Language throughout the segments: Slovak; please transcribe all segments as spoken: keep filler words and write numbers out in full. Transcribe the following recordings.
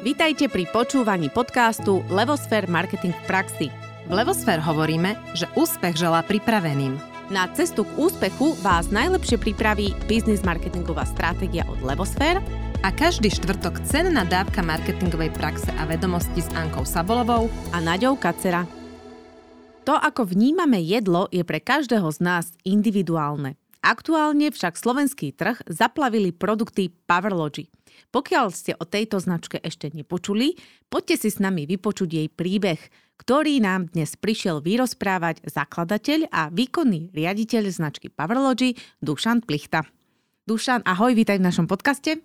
Vítajte pri počúvaní podcastu Levosfér Marketing v praxi. V Levosfér hovoríme, že úspech želá pripraveným. Na cestu k úspechu vás najlepšie pripraví biznis marketingová stratégia od Levosfér a každý štvrtok cenná dávka marketingovej praxe a vedomosti s Ankou Sabolovou a Naďou Kacera. To, ako vnímame jedlo, je pre každého z nás individuálne. Aktuálne však slovenský trh zaplavili produkty Powerlogy. Pokiaľ ste o tejto značke ešte nepočuli, poďte si s nami vypočuť jej príbeh, ktorý nám dnes prišiel vyrozprávať zakladateľ a výkonný riaditeľ značky Powerlogy Dušan Plichta. Dušan, ahoj, vítaj v našom podcaste.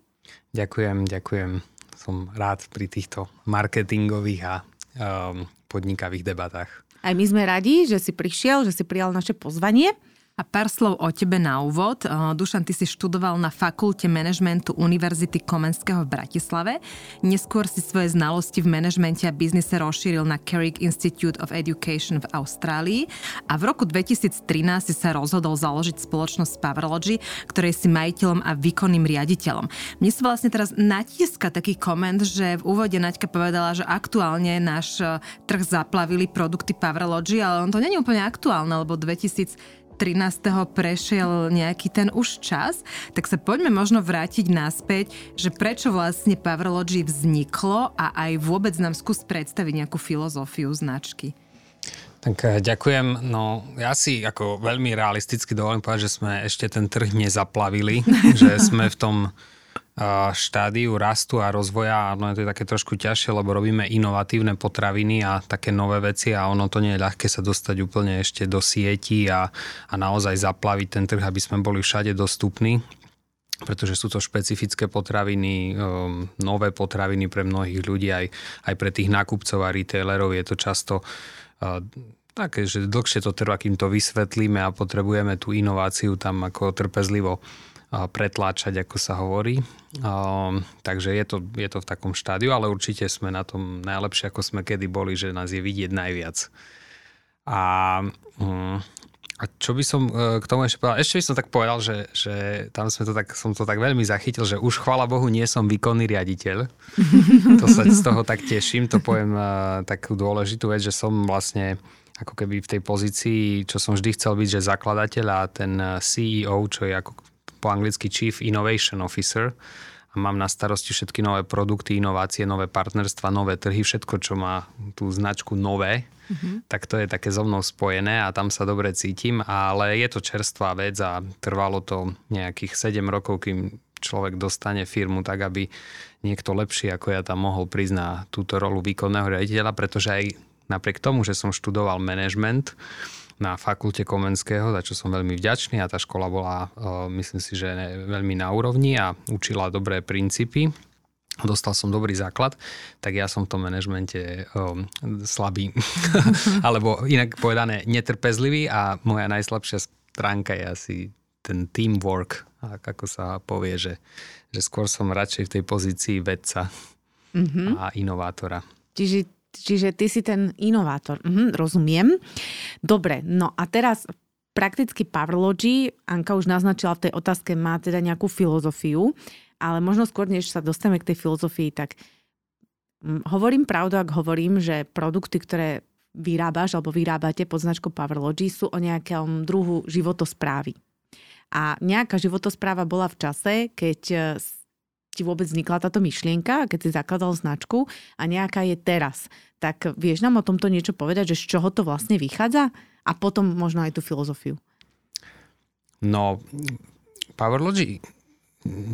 Ďakujem, ďakujem. Som rád pri týchto marketingových a um, podnikavých debatách. Aj my sme radi, že si prišiel, že si prijal naše pozvanie. A pár slov o tebe na úvod. Dušan, ty si študoval na Fakulte manažmentu Univerzity Komenského v Bratislave. Neskôr si svoje znalosti v manažmente a biznise rozšíril na Carrick Institute of Education v Austrálii a v roku dvetisíctrinásť si sa rozhodol založiť spoločnosť Powerlogy, ktorej si majiteľom a výkonným riaditeľom. Mne sa vlastne teraz natíska taký koment, že v úvode Naďka povedala, že aktuálne náš trh zaplavili produkty Powerlogy, ale on to nie je úplne aktuálne, lebo dvetisíc trinásť prešiel nejaký ten už čas, tak sa poďme možno vrátiť naspäť, že prečo vlastne Powerlogy vzniklo a aj vôbec nám skús predstaviť nejakú filozofiu značky. Tak ďakujem. No ja si ako veľmi realisticky dovolím povedať, že sme ešte ten trh nezaplavili, že sme v tom štádiu rastu a rozvoja, no je to také trošku ťažšie, lebo robíme inovatívne potraviny a také nové veci a ono to nie je ľahké sa dostať úplne ešte do sietí a, a naozaj zaplaviť ten trh, aby sme boli všade dostupní, pretože sú to špecifické potraviny, um, nové potraviny pre mnohých ľudí, aj, aj pre tých nákupcov a retailerov je to často uh, také, že dlhšie to trvá, kým to vysvetlíme a potrebujeme tú inováciu tam ako trpezlivo pretláčať, ako sa hovorí. Um, takže je to, je to v takom štádiu, ale určite sme na tom najlepšie, ako sme kedy boli, že nás je vidieť najviac. A, um, a čo by som uh, k tomu ešte povedal? Ešte by som tak povedal, že, že tam sme to tak, som to tak veľmi zachytil, že už chvála Bohu nie som výkonný riaditeľ. To sa z toho tak teším. To poviem uh, takú dôležitú vec, že som vlastne ako keby v tej pozícii, čo som vždy chcel byť, že zakladateľ a ten C E O, čo je ako po anglicky Chief Innovation Officer a mám na starosti všetky nové produkty, inovácie, nové partnerstva, nové trhy, všetko, čo má tú značku nové, mm-hmm. tak to je také so mnou spojené a tam sa dobre cítim, ale je to čerstvá vec a trvalo to nejakých sedem rokov, kým človek dostane firmu tak, aby niekto lepší ako ja tam mohol prísť na túto rolu výkonného riaditeľa, pretože aj napriek tomu, že som študoval management na Fakulte Komenského, za čo som veľmi vďačný a tá škola bola, myslím si, že veľmi na úrovni a učila dobré princípy. Dostal som dobrý základ, tak ja som v tom manažmente um, slabý. Alebo inak povedané netrpezlivý a moja najslabšia stránka je asi ten teamwork, ako sa povie, že, že skôr som radšej v tej pozícii vedca mm-hmm. a inovátora. Čiže Čiže ty si ten inovátor. Mhm, rozumiem. Dobre, no a teraz prakticky Powerlogy, Anka už naznačila v tej otázke, má teda nejakú filozofiu, ale možno skôr, než sa dostaneme k tej filozofii, tak hovorím pravdu, ak hovorím, že produkty, ktoré vyrábaš alebo vyrábate pod značkou Powerlogy, sú o nejakom druhu životosprávy. A nejaká životospráva bola v čase, keď ti vôbec vznikla táto myšlienka, keď si zakladal značku a nejaká je teraz. Tak vieš nám o tomto niečo povedať, že z čoho to vlastne vychádza? A potom možno aj tú filozofiu. No, Powerlogy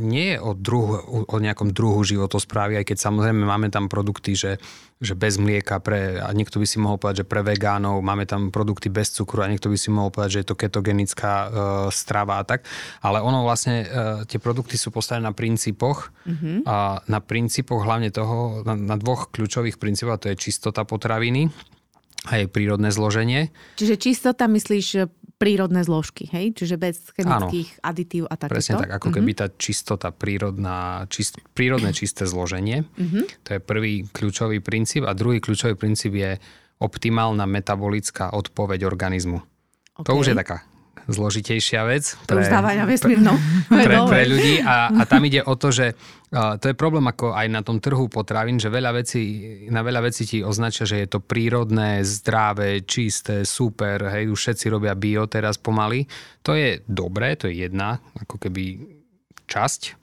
nie je o, druhu, o nejakom druhu životosprávy, aj keď samozrejme máme tam produkty, že, že bez mlieka, pre, a niekto by si mohol povedať, že pre vegánov, máme tam produkty bez cukru a niekto by si mohol povedať, že je to ketogenická e, strava a tak. Ale ono vlastne, e, tie produkty sú postavené na princípoch, mm-hmm. a na princípoch hlavne toho, na, na dvoch kľúčových princípoch, to je čistota potraviny a jej prírodné zloženie. Čiže čistota myslíš prírodné zložky, hej? Čiže bez chemických aditív a takéto. Presne tak, ako uh-huh. keby tá čistota, prírodná, čist, prírodné čisté zloženie. Uh-huh. To je prvý kľúčový princíp a druhý kľúčový princíp je optimálna metabolická odpoveď organizmu. Okay. To už je taká zložitejšia vec. Pre, to už dáva na vesmírnou. Pre, pre, pre ľudí a, a tam ide o to, že To je problém ako aj na tom trhu potravín, že veľa vecí, na veľa vecí ti označia, že je to prírodné, zdravé, čisté, super, hej, už všetci robia bio teraz pomaly. To je dobré, to je jedna ako keby časť.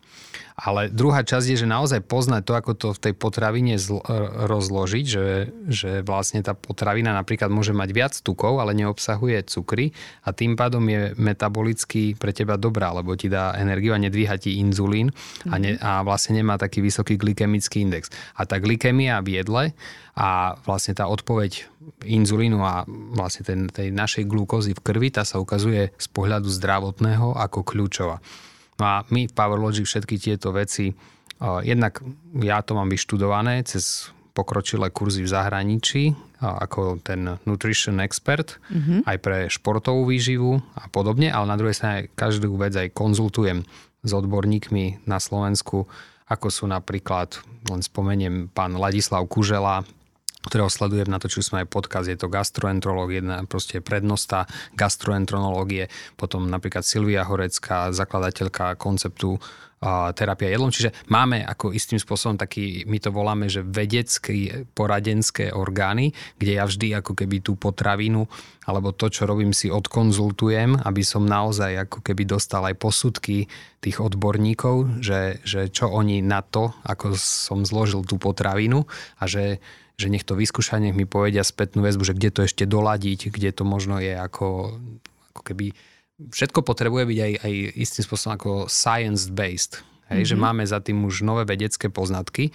Ale druhá časť je, že naozaj poznať to, ako to v tej potravine zlo- rozložiť, že, že vlastne tá potravina napríklad môže mať viac tukov, ale neobsahuje cukry a tým pádom je metabolicky pre teba dobrá, lebo ti dá energiu a nedvíha ti inzulín a, ne, a vlastne nemá taký vysoký glykemický index. A tá glykemia v jedle a vlastne tá odpoveď inzulínu a vlastne tej, tej našej glukózy v krvi, tá sa ukazuje z pohľadu zdravotného ako kľúčová. No a my v Powerlogy všetky tieto veci, uh, jednak ja to mám vyštudované cez pokročilé kurzy v zahraničí, uh, ako ten nutrition expert, mm-hmm. aj pre športovú výživu a podobne, ale na druhej strane každú vec aj konzultujem s odborníkmi na Slovensku, ako sú napríklad, len spomeniem, pán Ladislav Kužela, ktorého sledujem, natočil sme aj podcast, je to gastroenterológ, jedna proste prednosta gastroenterológie, potom napríklad Sylvia Horecká, zakladateľka konceptu uh, terapia jedlom. Čiže máme ako istým spôsobom taký, my to voláme, že vedecké poradenské orgány, kde ja vždy ako keby tú potravinu alebo to, čo robím, si odkonzultujem, aby som naozaj ako keby dostal aj posudky tých odborníkov, že, že čo oni na to, ako som zložil tú potravinu a že že nech to vyskúša, nech mi povedia spätnú väzbu, že kde to ešte doladiť, kde to možno je ako, ako keby... Všetko potrebuje byť aj, aj istým spôsobom ako science-based. Hej? Mm-hmm. Že máme za tým už nové vedecké poznatky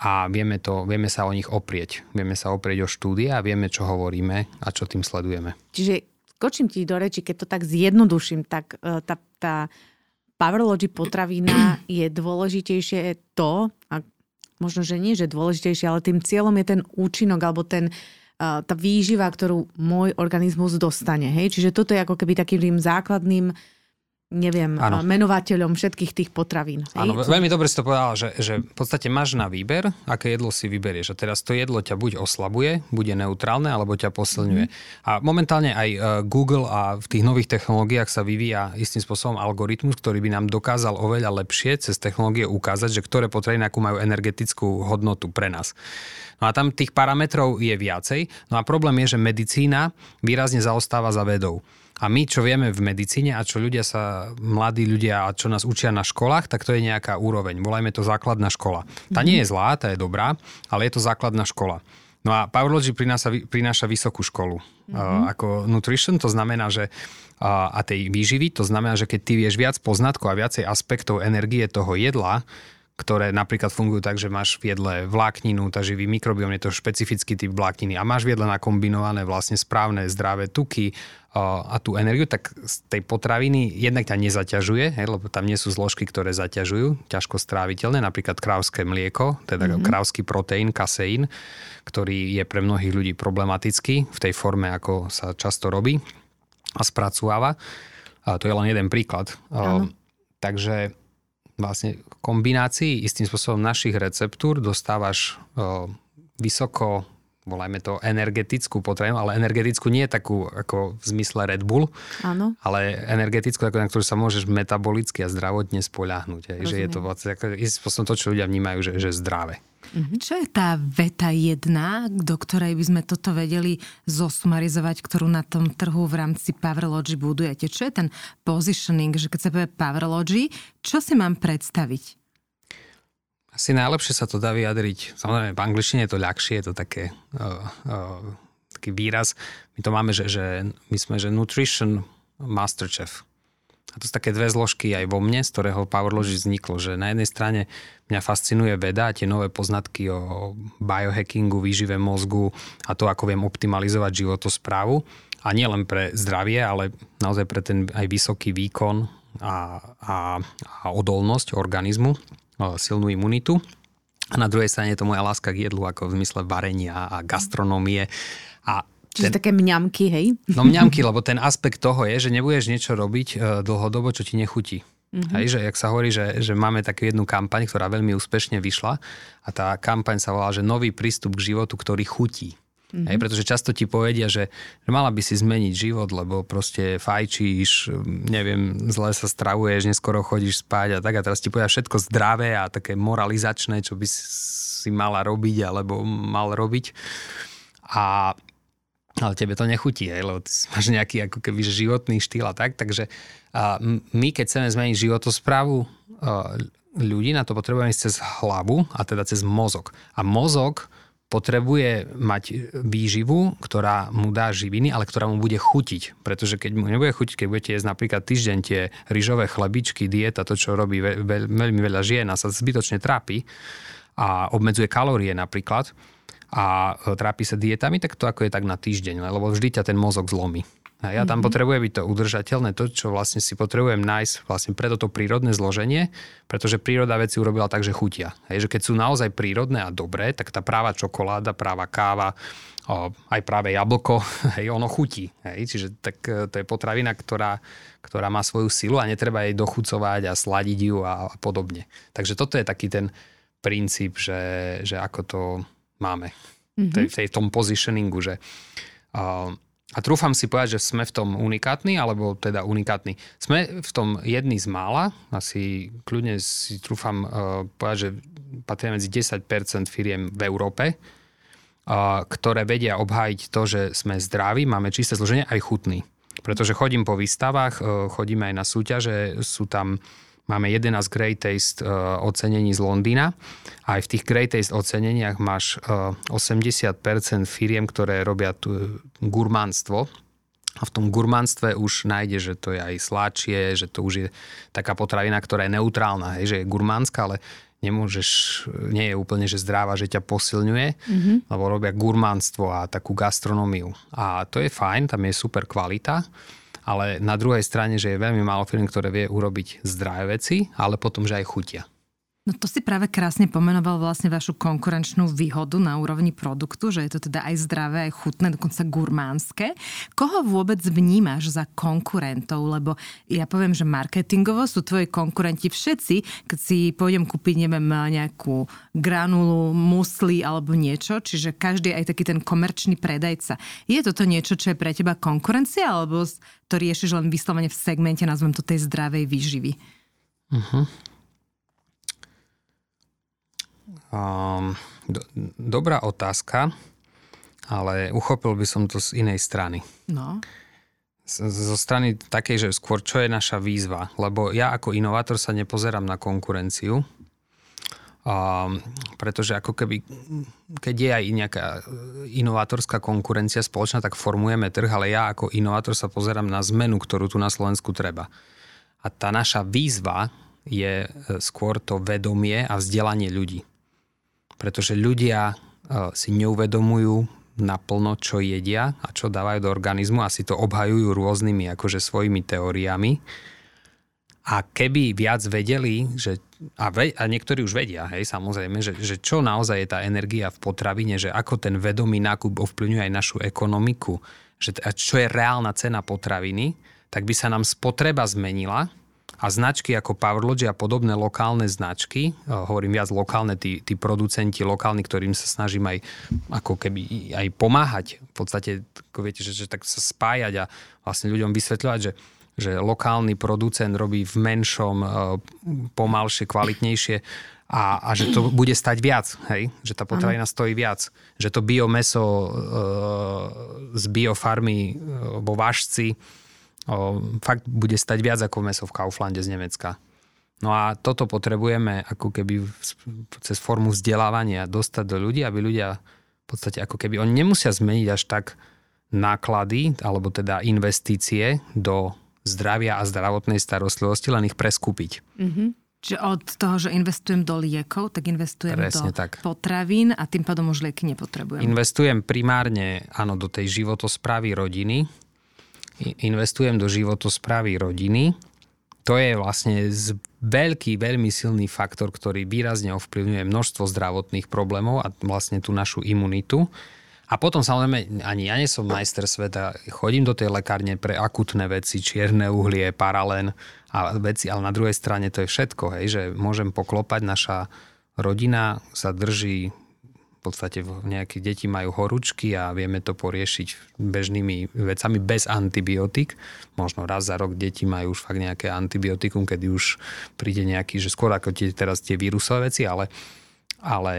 a vieme, to, vieme sa o nich oprieť. Vieme sa oprieť o štúdie a vieme, čo hovoríme a čo tým sledujeme. Čiže skočím ti do reči, keď to tak zjednoduším, tak tá, tá Powerlogy potravina je dôležitejšie to... Možno, že nie, že dôležitejšie, ale tým cieľom je ten účinok alebo ten, uh, tá výživa, ktorú môj organizmus dostane. Hej? Čiže toto je ako keby takým základným, neviem, ano. menovateľom všetkých tých potravín. Áno, veľmi dobre si to povedala, že, že v podstate máš na výber, aké jedlo si vyberieš. A teraz to jedlo ťa buď oslabuje, bude neutrálne, alebo ťa posilňuje. Mm. A momentálne aj uh, Google a v tých nových technológiách sa vyvíja istým spôsobom algoritmus, ktorý by nám dokázal oveľa lepšie cez technológie ukázať, že ktoré potraviny akú majú energetickú hodnotu pre nás. No a tam tých parametrov je viacej. No a problém je, že medicína výrazne zaostáva za vedou. A my, čo vieme v medicíne a čo ľudia sa, mladí ľudia a čo nás učia na školách, tak to je nejaká úroveň. Volajme to základná škola. Tá nie je zlá, tá je dobrá, ale je to základná škola. No a Powerlogy prináša, prináša vysokú školu. Mm-hmm. Ako nutrition, to znamená, že a tej výživy, to znamená, že keď ty vieš viac poznatkov a viacej aspektov energie toho jedla, ktoré napríklad fungujú tak, že máš v jedle vlákninu, tá živý mikrobióm, je to špecifický typ vlákniny a máš v jedle nakombinované vlastne správne zdravé tuky a tú energiu, tak z tej potraviny jednak ťa nezaťažuje, hej, lebo tam nie sú zložky, ktoré zaťažujú, ťažko stráviteľné, napríklad krávské mlieko, teda mm-hmm. krávsky proteín, kaseín, ktorý je pre mnohých ľudí problematický v tej forme, ako sa často robí a spracováva. A to je len jeden príklad. Áno. Takže vlastne v kombinácii istým spôsobom našich receptúr dostávaš o, vysoko, volajme to energetickú potravinu, ale energetickú nie takú ako v zmysle Red Bull, áno, ale energetickú, takú, na ktorú sa môžeš metabolicky a zdravotne spoľahnúť. Že je to vlastne istým spôsobom to, čo ľudia vnímajú, že, že zdravé. Čo je tá veta jedna, do ktorej by sme toto vedeli zosumarizovať, ktorú na tom trhu v rámci Powerlogy budujete? Čo je ten positioning, že keď sa povie Powerlogy, čo si mám predstaviť? Asi najlepšie sa to dá vyjadriť. Samozrejme, v angličtine je to ľahšie, je to také, uh, uh, taký výraz. My to máme, že, že my sme, že Nutrition Masterchef. A to sú také dve zložky aj vo mne, z ktorého Powerlogy vzniklo. Že na jednej strane mňa fascinuje veda a tie nové poznatky o biohackingu, výžive mozgu a to, ako viem optimalizovať životosprávu. A nie len pre zdravie, ale naozaj pre ten aj vysoký výkon a, a, a odolnosť organizmu, silnú imunitu. A na druhej strane je to moja láska k jedlu, ako v zmysle varenia a gastronomie. A Čiže ten, také mňamky, hej? No mňamky, lebo ten aspekt toho je, že nebudeš niečo robiť dlhodobo, čo ti nechutí. Mm-hmm. Hej, že jak sa hovorí, že, že máme takú jednu kampaň, ktorá veľmi úspešne vyšla a tá kampaň sa volá, že nový prístup k životu, ktorý chutí. Mm-hmm. Hej, pretože často ti povedia, že, že mala by si zmeniť život, lebo proste fajčíš, neviem, zle sa stravuješ, neskoro chodíš spať a tak. A teraz ti povedia všetko zdravé a také moralizačné, čo by si mala robiť alebo mal robiť. A, ale tebe to nechutí, hej, lebo ty máš nejaký ako keby životný štýl a tak. Takže a my, keď chceme zmeniť životosprávu ľudí, na to potrebujeme ísť cez hlavu a teda cez mozog. A mozog potrebuje mať výživu, ktorá mu dá živiny, ale ktorá mu bude chutiť. Pretože keď mu nebude chutiť, keď budete jesť napríklad týždeň tie ryžové chlebičky, dieta, to, čo robí veľ, veľmi veľa žien a sa zbytočne trápi a obmedzuje kalórie napríklad a trápi sa dietami, tak to ako je tak na týždeň, lebo vždy ťa ten mozog zlomí. A ja tam mm-hmm. potrebujem byť to udržateľné, to, čo vlastne si potrebujem nájsť, vlastne preto to prírodné zloženie, pretože príroda veci urobila tak, že chutia. Hej, že keď sú naozaj prírodné a dobré, tak tá práva čokoláda, práva káva, o, aj práve jablko, hej, ono chutí. Hej, čiže tak to je potravina, ktorá, ktorá má svoju silu a netreba jej dochucovať a sladiť ju a, a podobne. Takže toto je taký ten princíp, že, že ako to máme mm-hmm. v tom positioningu, že... O, A trúfam si povedať, že sme v tom unikátni, alebo teda unikátni. Sme v tom jedni z mála, asi kľudne si trúfam uh, povedať, že patríme medzi desať percent firiem v Európe, uh, ktoré vedia obhájiť to, že sme zdraví, máme čisté zloženie aj chutný. Pretože chodím po výstavách, uh, chodíme aj na súťaže, sú tam, máme jedenásť Great Taste uh, ocenení z Londýna. Aj v tých Great Taste oceneniach máš osemdesiat percent firiem, ktoré robia tu gurmánstvo. A v tom gurmánstve už nájdeš, že to je aj sláčie, že to už je taká potravina, ktorá je neutrálna, hej, že je gurmánska, ale nemôžeš, nie je úplne, že zdravá, že ťa posilňuje, mm-hmm. lebo robia gurmánstvo a takú gastronómiu. A to je fajn, tam je super kvalita. Ale na druhej strane, že je veľmi málo firm, ktoré vie urobiť zdravé veci, ale potom, že aj chutia. No to si práve krásne pomenoval vlastne vašu konkurenčnú výhodu na úrovni produktu, že je to teda aj zdravé, aj chutné, dokonca gurmánske. Koho vôbec vnímaš za konkurentov? Lebo ja poviem, že marketingovo sú tvoji konkurenti všetci, keď si pôjdem kúpiť, neviem, nejakú granulu, musli alebo niečo, čiže každý aj taký ten komerčný predajca. Je toto niečo, čo je pre teba konkurencia, alebo to riešiš len vyslovene v segmente, nazvem to, tej zdravej výživy? Mhm. Um, do, dobrá otázka, ale uchopil by som to z inej strany. No. Z, zo strany takej, že skôr čo je naša výzva, lebo ja ako inovátor sa nepozerám na konkurenciu, um, pretože ako keby, keď je aj nejaká inovátorská konkurencia spoločná, tak formujeme trh, ale ja ako inovátor sa pozerám na zmenu, ktorú tu na Slovensku treba. A tá naša výzva je skôr to vedomie a vzdelanie ľudí. Pretože ľudia si neuvedomujú naplno, čo jedia a čo dávajú do organizmu a si to obhajujú rôznymi akože svojimi teóriami. A keby viac vedeli, že, a, ve, a niektorí už vedia, hej, samozrejme, že, že čo naozaj je tá energia v potravine, že ako ten vedomý nákup ovplyvňuje aj našu ekonomiku, že, a čo je reálna cena potraviny, tak by sa nám spotreba zmenila. A značky ako Powerlogy a podobné lokálne značky, hovorím viac lokálne, tí, tí producenti lokálni, ktorým sa snažím aj ako keby aj pomáhať. V podstate, ako viete, že, že tak sa spájať a vlastne ľuďom vysvetľovať, že, že lokálny producent robí v menšom, pomalšie, kvalitnejšie a, a že to bude stať viac, hej? Že tá potravina stojí viac. Že to biomeso e, z biofarmy vo Vážci O, fakt bude stať viac ako meso v Kauflande z Nemecka. No a toto potrebujeme ako keby cez formu vzdelávania dostať do ľudí, aby ľudia v podstate ako keby, oni nemusia zmeniť až tak náklady, alebo teda investície do zdravia a zdravotnej starostlivosti, len ich preskúpiť. Mm-hmm. Čiže od toho, že investujem do liekov, tak investujem Presne do tak. potravín a tým pádom už lieky nepotrebujem. Investujem primárne, áno, do tej životosprávy rodiny, investujem do životosprávy rodiny. To je vlastne veľký, veľmi silný faktor, ktorý výrazne ovplyvňuje množstvo zdravotných problémov a vlastne tú našu imunitu. A potom samozrejme, ani ja nie som majster sveta, chodím do tej lekárne pre akutné veci, čierne uhlie, paralén a veci, ale na druhej strane to je všetko, hej, že môžem poklopať, naša rodina sa drží v podstate nejaké deti majú horúčky a vieme to poriešiť bežnými vecami bez antibiotík. Možno raz za rok deti majú už fakt nejaké antibiotikum, kedy už príde nejaký, že skôr ako tie, teraz tie vírusové veci, ale, ale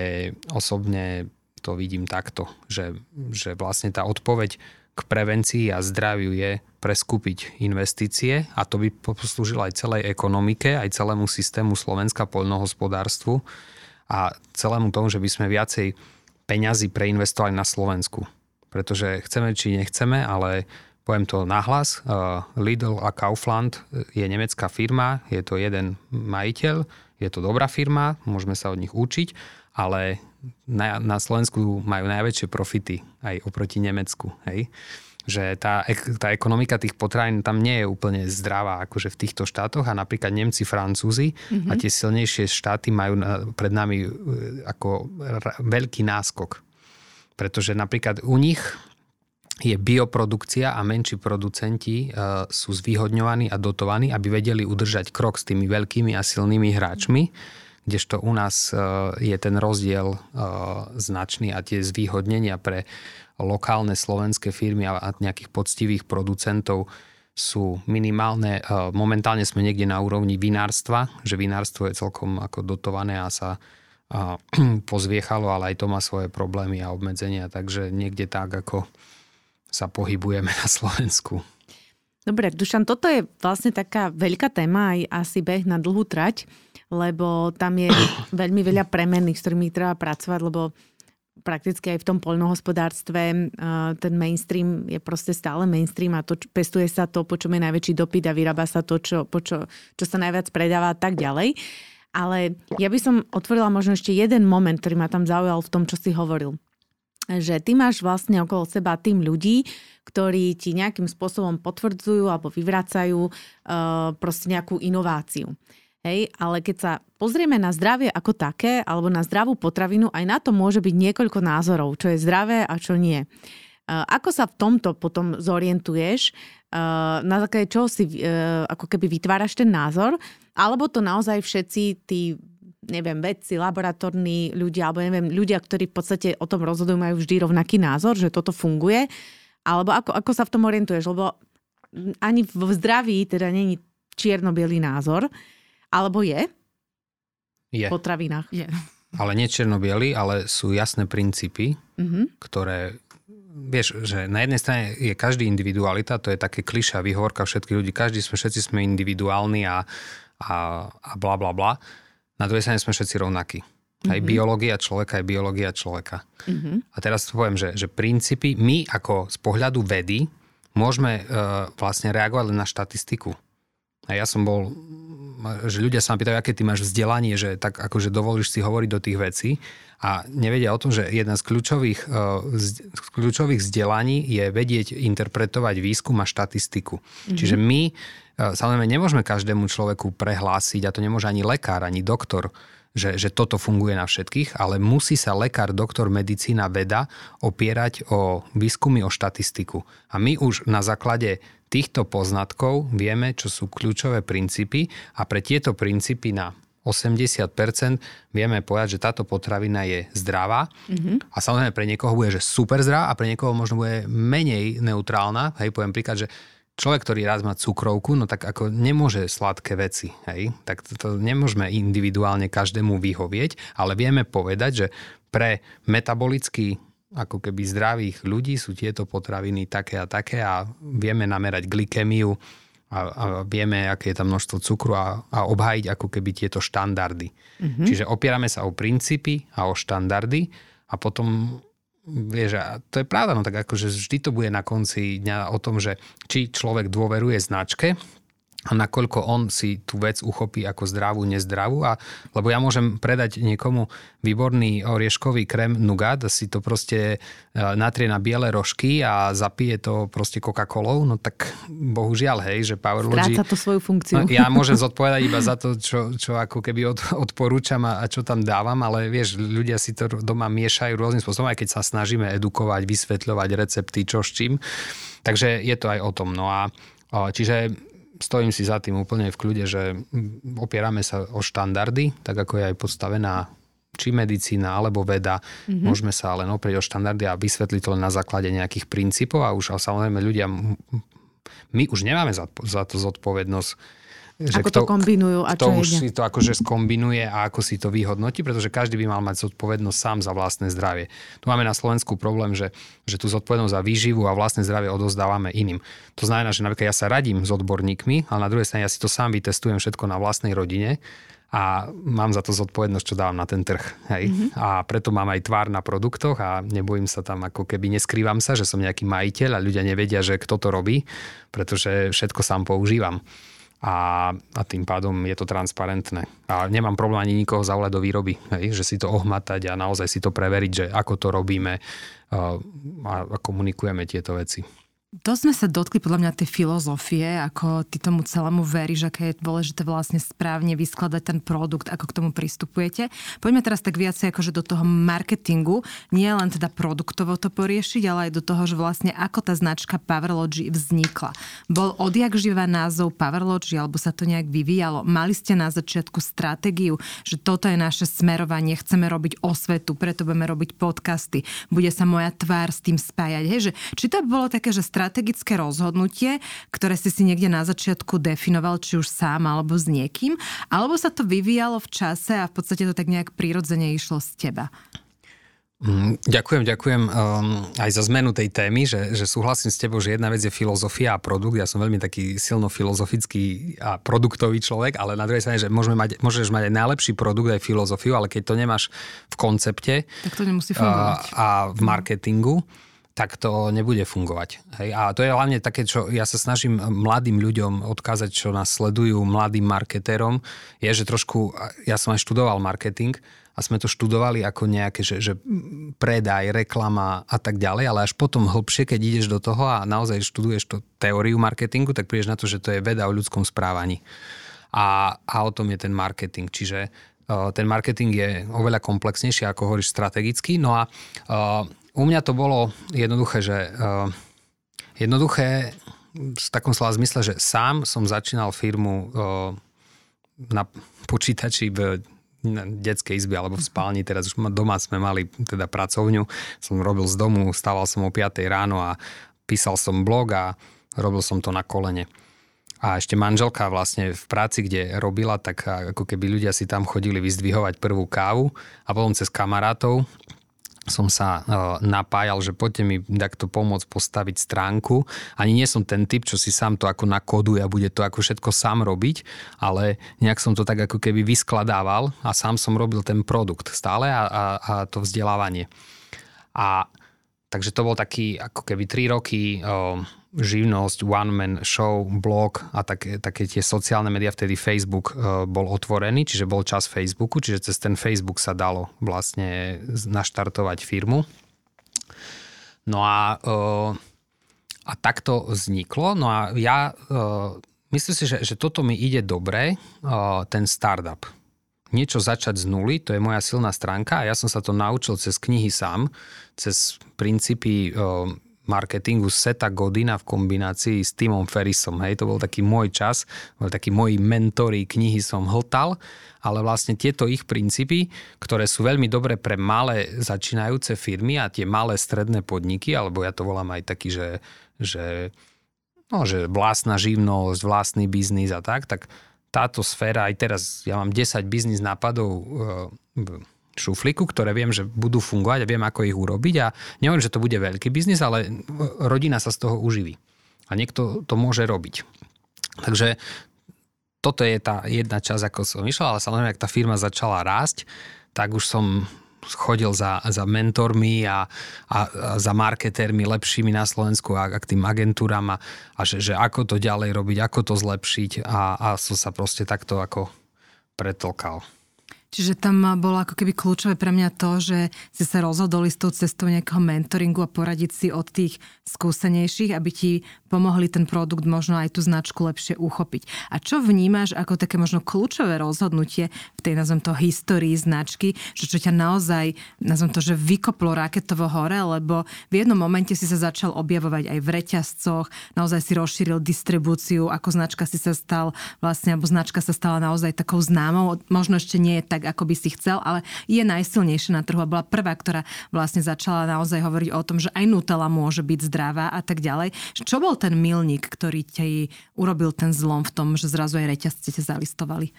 osobne to vidím takto, že, že vlastne tá odpoveď k prevencii a zdraviu je preskúpiť investície a to by poslúžilo aj celej ekonomike, aj celému systému Slovenska, poľnohospodárstvu a celému tomu, že by sme viacej peňazí preinvestovali na Slovensku. Pretože chceme či nechceme, ale poviem to nahlas, Lidl a Kaufland je nemecká firma, je to jeden majiteľ, je to dobrá firma, môžeme sa od nich učiť, ale na, na Slovensku majú najväčšie profity aj oproti Nemecku. Hej? Že tá, tá ekonomika tých potravín tam nie je úplne zdravá akože v týchto štátoch a napríklad Nemci, Francúzi mm-hmm. a tie silnejšie štáty majú pred nami ako veľký náskok. Pretože napríklad u nich je bioprodukcia a menší producenti sú zvýhodňovaní a dotovaní, aby vedeli udržať krok s tými veľkými a silnými hráčmi, kdežto u nás je ten rozdiel značný a tie zvýhodnenia pre lokálne slovenské firmy a nejakých poctivých producentov sú minimálne. Momentálne sme niekde na úrovni vinárstva, že vinárstvo je celkom ako dotované a sa pozviechalo, ale aj to má svoje problémy a obmedzenia, takže niekde tak ako sa pohybujeme na Slovensku. Dobre, Dušan, toto je vlastne taká veľká téma, aj asi beh na dlhú trať, lebo tam je veľmi veľa premenných, s ktorými treba pracovať, lebo prakticky aj v tom poľnohospodárstve ten mainstream je proste stále mainstream a to, pestuje sa to, po čom je najväčší dopyt a vyrába sa to, čo, po čo, čo sa najviac predáva a tak ďalej. Ale ja by som otvorila možno ešte jeden moment, ktorý ma tam zaujal v tom, čo si hovoril. Že ty máš vlastne okolo seba tým ľudí, ktorí ti nejakým spôsobom potvrdzujú alebo vyvracajú e, proste nejakú inováciu. Hej, ale keď sa pozrieme na zdravie ako také, alebo na zdravú potravinu, aj na to môže byť niekoľko názorov, čo je zdravé a čo nie. E, ako sa v tomto potom zorientuješ? E, na základe čoho si e, ako keby vytváraš ten názor? Alebo to naozaj všetci tí neviem, vedci, laboratórni ľudia, alebo neviem, ľudia, ktorí v podstate o tom rozhodujú, majú vždy rovnaký názor, že toto funguje, alebo ako, ako sa v tom orientuješ, lebo ani v zdraví teda nie je čierno-bielý názor, alebo je? Je. V potravinách. Je. Ale nie čierno-bielý, ale sú jasné princípy, mm-hmm. ktoré, vieš, že na jednej strane je každý individualita, to je také klišé výhovorka všetkých ľudí, každý sme, všetci sme individuálni a, a, a bla, bla, bla. Na druhej strane sme všetci rovnakí. Aj mm-hmm. biológia človeka, aj biológia človeka. Mm-hmm. A teraz poviem, že, že princípy, my ako z pohľadu vedy môžeme e, vlastne reagovať len na štatistiku. A ja som bol, že ľudia sa ma pýtajú, aké ty máš vzdelanie, že tak akože dovolíš si hovoriť do tých vecí a nevedia o tom, že jedna z kľúčových, e, z kľúčových vzdelaní je vedieť interpretovať výskum a štatistiku. Mm-hmm. Čiže my samozrejme, nemôžeme každému človeku prehlásiť, a to nemôže ani lekár, ani doktor, že, že toto funguje na všetkých, ale musí sa lekár, doktor, medicína, veda opierať o výskumy, o štatistiku. A my už na základe týchto poznatkov vieme, čo sú kľúčové princípy a pre tieto princípy na osemdesiat percent vieme povedať, že táto potravina je zdravá mm-hmm. a samozrejme pre niekoho bude, že super zdravá a pre niekoho možno bude menej neutrálna. Hej, poviem príklad, že človek, ktorý raz má cukrovku, no tak ako nemôže sladké veci, hej? Tak to, to nemôžeme individuálne každému vyhovieť, ale vieme povedať, že pre metabolicky ako keby zdravých ľudí sú tieto potraviny také a také a vieme namerať glykemiu a, a vieme, aké je tam množstvo cukru a, a obhájiť ako keby tieto štandardy. Mm-hmm. Čiže opierame sa o princípy a o štandardy a potom vieš, a to je pravda, no tak akože vždy to bude na konci dňa o tom, že či človek dôveruje značke a nakoľko on si tú vec uchopí ako zdravú, nezdravú. A, lebo ja môžem predať niekomu výborný orieškový krém nougat, si to proste natrie na biele rožky a zapije to proste Coca-Colou, no tak bohužiaľ, hej, že Powerlogy... Stráca to svoju funkciu. No, ja môžem zodpovedať iba za to, čo, čo ako keby od, odporúčam a, a čo tam dávam, ale vieš, ľudia si to doma miešajú rôznym spôsobom, aj keď sa snažíme edukovať, vysvetľovať recepty, čo s čím. Takže je to aj o tom. No a čiže stojím si za tým úplne v kľude, že opierame sa o štandardy, tak ako je aj podstavená či medicína, alebo veda. Mm-hmm. Môžeme sa len oprieť o štandardy a vysvetliť to len na základe nejakých princípov a už a samozrejme ľudia, my už nemáme za, za to zodpovednosť. Že ako kto, to kombinujú a čo už si to akože skombinuje a ako si to vyhodnotí, pretože každý by mal mať zodpovednosť sám za vlastné zdravie. Tu máme na Slovensku problém, že, že tú zodpovednosť za výživu a vlastné zdravie odozdávame iným. To znamená, že napríklad ja sa radím s odborníkmi, ale na druhej strane ja si to sám vytestujem všetko na vlastnej rodine a mám za to zodpovednosť, čo dávam na ten trh. Hej? Mm-hmm. A preto mám aj tvár na produktoch a nebojím sa tam, ako keby neskrývam sa, že som nejaký majiteľ a ľudia nevedia, že kto to robí, pretože všetko sám používam. A, a tým pádom je to transparentné. A nemám problém ani nikoho zavolať do výroby, hej? Že si to ohmatať a naozaj si to preveriť, že ako to robíme a, a komunikujeme tieto veci. Dosť sme sa dotkli podľa mňa tej filozofie, ako ty tomu celému veríš, aké je dôležité vlastne správne vyskladať ten produkt, ako k tomu pristupujete. Poďme teraz tak viacej akože do toho marketingu, nie len teda produktovo to poriešiť, ale aj do toho, že vlastne ako tá značka Powerlogy vznikla. Bol odjak živá názov Powerlogy, alebo sa to nejak vyvíjalo? Mali ste na začiatku stratégiu, že toto je naše smerovanie, chceme robiť osvetu, preto budeme robiť podcasty, bude sa moja tvár s tým spájať. Hej, že, či to bolo také, že strategické rozhodnutie, ktoré si si niekde na začiatku definoval, či už sám alebo s niekým, alebo sa to vyvíjalo v čase a v podstate to tak nejak prirodzene išlo z teba? Ďakujem, ďakujem um, aj za zmenu tej témy, že, že súhlasím s tebou, že jedna vec je filozofia a produkt. Ja som veľmi taký silno filozofický a produktový človek, ale na druhej strane, že môžeme mať, môžeš mať aj najlepší produkt, aj filozofiu, ale keď to nemáš v koncepte, tak to nemusí fungovať. A, a v marketingu, tak to nebude fungovať. Hej. A to je hlavne také, čo ja sa snažím mladým ľuďom odkázať, čo nás sledujú, mladým marketérom, je, že trošku, ja som aj študoval marketing a sme to študovali ako nejaké, že, že predaj, reklama a tak ďalej, ale až potom hlbšie, keď ideš do toho a naozaj študuješ to teóriu marketingu, tak prídeš na to, že to je veda o ľudskom správaní. A, a o tom je ten marketing. Čiže uh, ten marketing je oveľa komplexnejší, ako hovoríš, strategicky. No a uh, u mňa to bolo jednoduché, že uh, jednoduché v takom slova zmysle, že sám som začínal firmu uh, na počítači v detskej izbe alebo v spálni. Teraz už doma sme mali teda pracovňu. Som robil z domu, stával som o piatej ráno a písal som blog a robil som to na kolene. A ešte manželka vlastne v práci, kde robila, tak ako keby ľudia si tam chodili vyzdvihovať prvú kávu a potom cez kamarátov som sa napájal, že poďte mi takto pomôcť postaviť stránku. Ani nie som ten typ, čo si sám to ako nakoduje a bude to ako všetko sám robiť, ale nejak som to tak ako keby vyskladával a sám som robil ten produkt stále a, a, a to vzdelávanie. A takže to bol taký ako keby tri roky o, živnosť, one man show, blog a také, také tie sociálne médiá, vtedy Facebook bol otvorený, čiže bol čas Facebooku, čiže cez ten Facebook sa dalo vlastne naštartovať firmu. No a, a tak to vzniklo. No a ja myslím si, že, že toto mi ide dobre, ten startup. Niečo začať z nuly, to je moja silná stránka a ja som sa to naučil cez knihy sám, cez princípy marketingu Setha Godina v kombinácii s Timom Ferrisom. Hej, to bol taký môj čas, bol taký moji mentori, knihy som hltal, ale vlastne tieto ich princípy, ktoré sú veľmi dobré pre malé začínajúce firmy a tie malé stredné podniky, alebo ja to volám aj taký, že, že, no, že vlastná živnosť, vlastný biznis a tak, tak táto sféra, aj teraz ja mám desať biznis nápadov e, šuflíku, ktoré viem, že budú fungovať a viem, ako ich urobiť a neviem, že to bude veľký biznis, ale rodina sa z toho uživí a niekto to môže robiť. Takže toto je tá jedna časť, ako som išiel, ale samozrejme, ak tá firma začala rásť, tak už som chodil za, za mentormi a, a, a za marketérmi lepšími na Slovensku a, a k tým agentúram a, a že, že ako to ďalej robiť, ako to zlepšiť a, a som sa proste takto ako pretlkal. Čiže tam bolo ako keby kľúčové pre mňa to, že si sa rozhodol ísť tou cestou nejakého mentoringu a poradiť si od tých skúsenejších, aby ti pomohli ten produkt, možno aj tú značku lepšie uchopiť. A čo vnímaš ako také možno kľúčové rozhodnutie v tej, nazvem to, histórii značky, že čo ťa naozaj, nazvem to, že vykoplo raketovo hore, lebo v jednom momente si sa začal objavovať aj v reťazcoch, naozaj si rozšíril distribúciu, ako značka si sa stal, vlastne, alebo značka sa stala naozaj takou známou, možno ešte nie je tak, ako by si chcel, ale je najsilnejšia na trhu a bola prvá, ktorá vlastne začala naozaj hovoriť o tom, že aj Nutella môže byť zdravá a tak ďalej. Čo bol ten milník, ktorý ti urobil ten zlom v tom, že zrazu aj reťazce te zalistovali?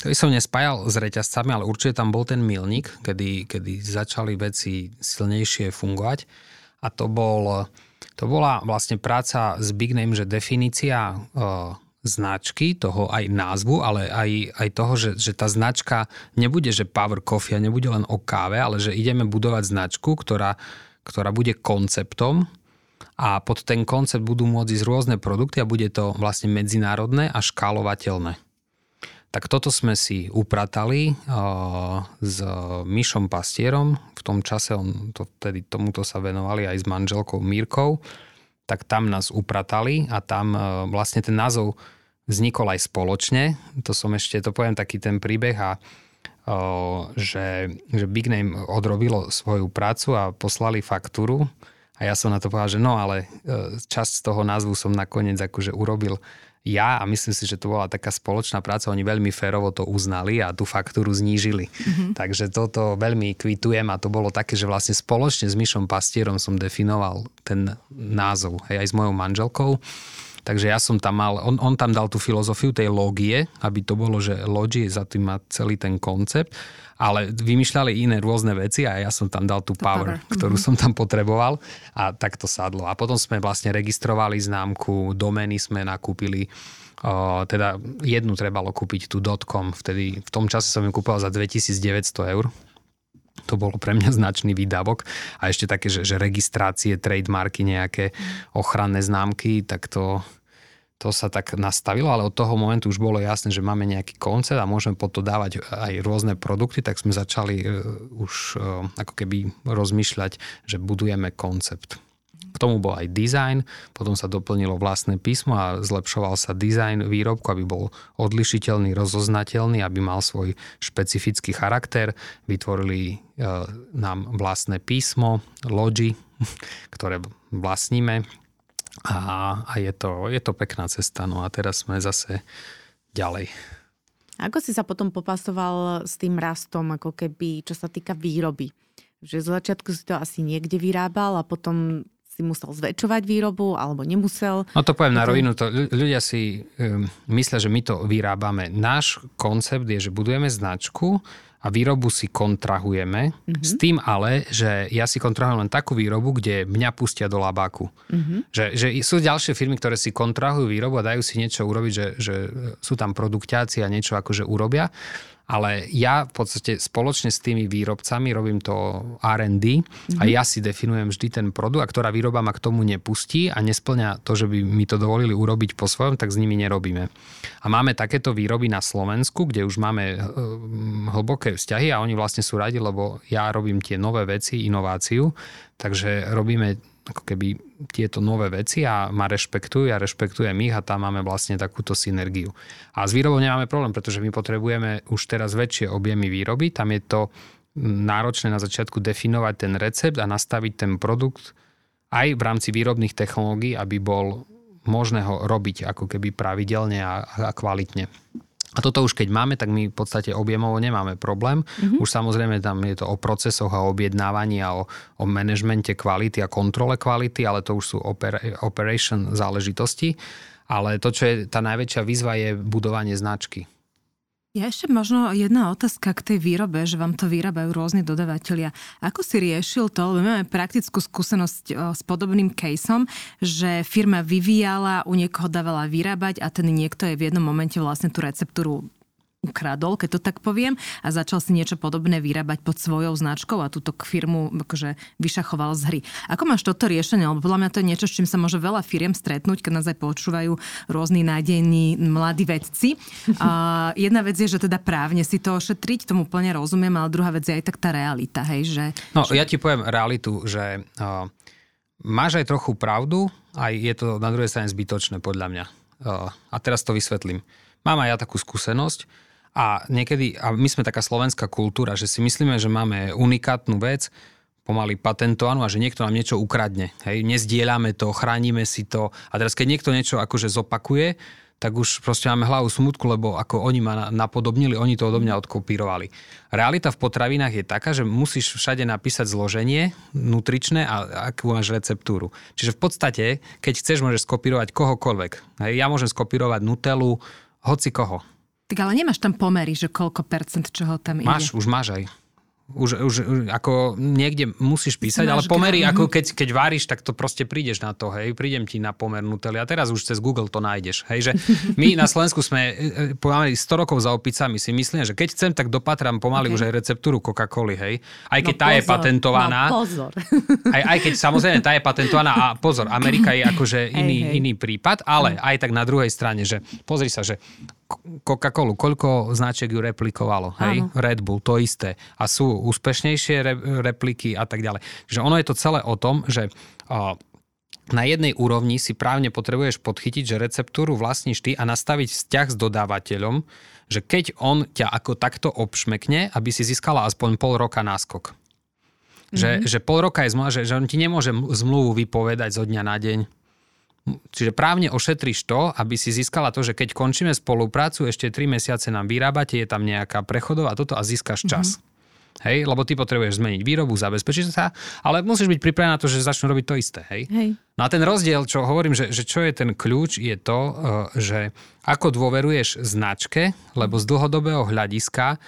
To by som nespájal s reťazcami, ale určite tam bol ten milník, kedy, kedy začali veci silnejšie fungovať. A to bol, to bola vlastne práca s Big Name, že definícia e, značky, toho aj názvu, ale aj, aj toho, že, že tá značka nebude, že Power Coffee, nebude len o káve, ale že ideme budovať značku, ktorá, ktorá bude konceptom. A pod ten koncept budú môcť ísť rôzne produkty a bude to vlastne medzinárodné a škálovateľné. Tak toto sme si upratali uh, s Mišom Pastierom. V tom čase on to, tedy tomuto sa venovali aj s manželkou Mírkou. Tak tam nás upratali a tam uh, vlastne ten názov vznikol aj spoločne. To som ešte, to poviem taký ten príbeh, a, uh, že, že Big Name odrobilo svoju prácu a poslali faktúru. A ja som na to povedal, že no, ale uh, časť z toho názvu som nakoniec akože urobil ja, a myslím si, že to bola taká spoločná práca. Oni veľmi férovo to uznali a tú faktúru znížili. Mm-hmm. Takže toto veľmi kvitujem a to bolo také, že vlastne spoločne s Mišom Pastierom som definoval ten názov, hej, aj s mojou manželkou. Takže ja som tam mal, on, on tam dal tú filozofiu tej lógie, aby to bolo, že lógie za tým má celý ten koncept, ale vymýšľali iné rôzne veci a ja som tam dal tú power, power, ktorú mm-hmm. som tam potreboval, a tak to sadlo. A potom sme vlastne registrovali známku, domény sme nakúpili, o, teda jednu trebalo kúpiť, tú dotcom. Vtedy, v tom čase som ju kúpil za dvetisícdeväťsto eur. To bolo pre mňa značný výdavok. A ešte také, že, že registrácie, trademarky, nejaké ochranné známky, tak to... To sa tak nastavilo, ale od toho momentu už bolo jasné, že máme nejaký koncept a môžeme pod to dávať aj rôzne produkty, tak sme začali už ako keby rozmýšľať, že budujeme koncept. K tomu bol aj design, potom sa doplnilo vlastné písmo a zlepšoval sa design výrobku, aby bol odlišiteľný, rozoznateľný, aby mal svoj špecifický charakter. Vytvorili nám vlastné písmo, logy, ktoré vlastníme. A, a je to, je to pekná cesta. No a teraz sme zase ďalej. Ako si sa potom popasoval s tým rastom, ako keby, čo sa týka výroby? Že z začiatku si to asi niekde vyrábal a potom si musel zväčšovať výrobu, alebo nemusel? No to poviem potom... na rovinu. To, ľudia si um, myslia, že my to vyrábame. Náš koncept je, že budujeme značku a výrobu si kontrahujeme, mm-hmm. s tým ale, že ja si kontrahujem len takú výrobu, kde mňa pustia do labáku. Mm-hmm. Že, že sú ďalšie firmy, ktoré si kontrahujú výrobu a dajú si niečo urobiť, že, že sú tam produkťáci a niečo akože urobia, ale ja v podstate spoločne s tými výrobcami robím to er end dí, mm-hmm. a ja si definujem vždy ten produkt, a ktorá výroba ma k tomu nepustí a nesplňa to, že by mi to dovolili urobiť po svojom, tak s nimi nerobíme. A máme takéto výroby na Slovensku, kde už máme hlboké vzťahy a oni vlastne sú radi, lebo ja robím tie nové veci, inováciu, takže robíme ako keby tieto nové veci a ma rešpektujú, ja rešpektujem ich a tam máme vlastne takúto synergiu. A s výrobou nemáme problém, pretože my potrebujeme už teraz väčšie objemy výroby, tam je to náročné na začiatku definovať ten recept a nastaviť ten produkt aj v rámci výrobných technológií, aby bol možné ho robiť ako keby pravidelne a, a kvalitne. A toto už keď máme, tak my v podstate objemovo nemáme problém. Mm-hmm. Už samozrejme tam je to o procesoch a o objednávaní a o, o manažmente kvality a kontrole kvality, ale to už sú oper, operation záležitosti. Ale to, čo je tá najväčšia výzva, je budovanie značky. Ja ešte možno jedna otázka k tej výrobe, že vám to vyrábajú rôzni dodavatelia. Ako si riešil to, lebo máme praktickú skúsenosť s podobným caseom, že firma vyvíjala, u niekoho dávala vyrábať a ten niekto je v jednom momente vlastne tú receptúru ukradol, keď to tak poviem, a začal si niečo podobné vyrábať pod svojou značkou a túto firmu akože vyšachoval z hry. Ako máš toto riešenie? Lebo podľa mňa to je niečo, s čím sa môže veľa firiem stretnúť, keď nás aj počúvajú rôzni nádejní mladí vedci. A jedna vec je, že teda právne si to ošetriť, tomu úplne rozumiem, ale druhá vec je aj tak tá realita. Hej, že, no, že... ja ti poviem realitu, že uh, máš aj trochu pravdu, aj je to na druhej strane zbytočné podľa mňa. Uh, a teraz to vysvetlím. Mám aj ja takú skúsenosť, a niekedy, a my sme taká slovenská kultúra, že si myslíme, že máme unikátnu vec, pomaly patentovanú, a že niekto nám niečo ukradne. Hej, nezdieľame to, chránime si to. A teraz, keď niekto niečo akože zopakuje, tak už proste máme hlavu smutku, lebo ako oni ma napodobnili, oni to odo mňa odkopírovali. Realita v potravinách je taká, že musíš všade napísať zloženie nutričné a akú máš receptúru. Čiže v podstate, keď chceš, môžeš skopírovať kohokoľvek. Ja môžem skopírovať Nutellu, hoci koho. Tak ale nemáš tam pomery, že koľko percent čoho tam máš, ide. Máš, už máš aj. Už, už, už ako niekde musíš písať, máš ale pomery, ako keď, keď varíš, tak to proste prídeš na to, hej, prídem ti na pomer Nutelly a teraz už cez Google to nájdeš, hej, že my na Slovensku sme pomaly sto rokov za opicami, si myslím, že keď chcem, tak dopatram pomaly okay. už aj receptúru Coca-Coly, hej, aj keď no tá pozor, je patentovaná, no pozor. Aj, aj keď samozrejme tá je patentovaná a pozor, Amerika je akože iný, hey, hey. iný prípad, ale aj tak na druhej strane, že pozri sa, že Coca-Colu, koľko značiek ju replikovalo, hej? Red Bull, to isté. A sú úspešnejšie re- repliky a tak ďalej. Že ono je to celé o tom, že o, na jednej úrovni si právne potrebuješ podchytiť, že receptúru vlastníš ty a nastaviť vzťah s dodávateľom, že keď on ťa ako takto obšmekne, aby si získala aspoň pol roka náskok. Že, mm-hmm. že pol roka je zmluva, že, že on ti nemôže zmluvu vypovedať zo dňa na deň. Čiže právne ošetriš to, aby si získala to, že keď končíme spoluprácu, ešte tri mesiace nám vyrábate, je tam nejaká prechodová toto a získaš čas. Mm-hmm. Hej, lebo ty potrebuješ zmeniť výrobu, zabezpečiť sa, ale musíš byť pripravená na to, že začnú robiť to isté. Hej? Hej. No a ten rozdiel, čo hovorím, že, že čo je ten kľúč, je to, že ako dôveruješ značke, lebo z dlhodobého hľadiska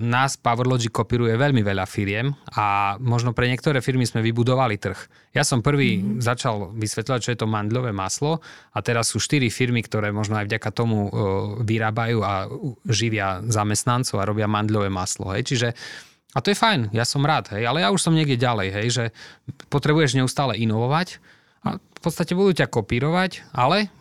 nás Powerlogy kopíruje veľmi veľa firiem a možno pre niektoré firmy sme vybudovali trh. Ja som prvý mm. začal vysvetľovať, čo je to mandľové maslo a teraz sú štyri firmy, ktoré možno aj vďaka tomu vyrábajú a živia zamestnancov a robia mandľové maslo. Hej. Čiže, a to je fajn, ja som rád, hej, ale ja už som niekde ďalej, hej, že potrebuješ neustále inovovať a v podstate budú ťa kopírovať, ale...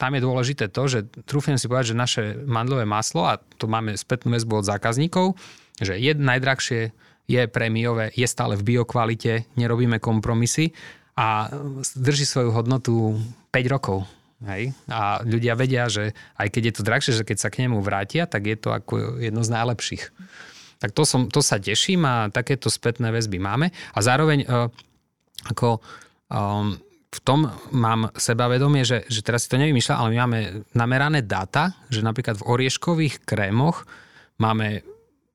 Tam je dôležité to, že trúfnem si povedať, že naše mandlové maslo, a tu máme spätnú väzbu od zákazníkov, že je najdrahšie, je prémiové, je stále v biokvalite, nerobíme kompromisy a drží svoju hodnotu päť rokov. Hej? A ľudia vedia, že aj keď je to drahšie, že keď sa k nemu vrátia, tak je to ako jedno z najlepších. Tak to, som, to sa teším a takéto spätné väzby máme. A zároveň uh, ako... Um, v tom mám sebavedomie, že, že teraz si to nevymýšľam, ale my máme namerané dáta, že napríklad v orieškových krémoch máme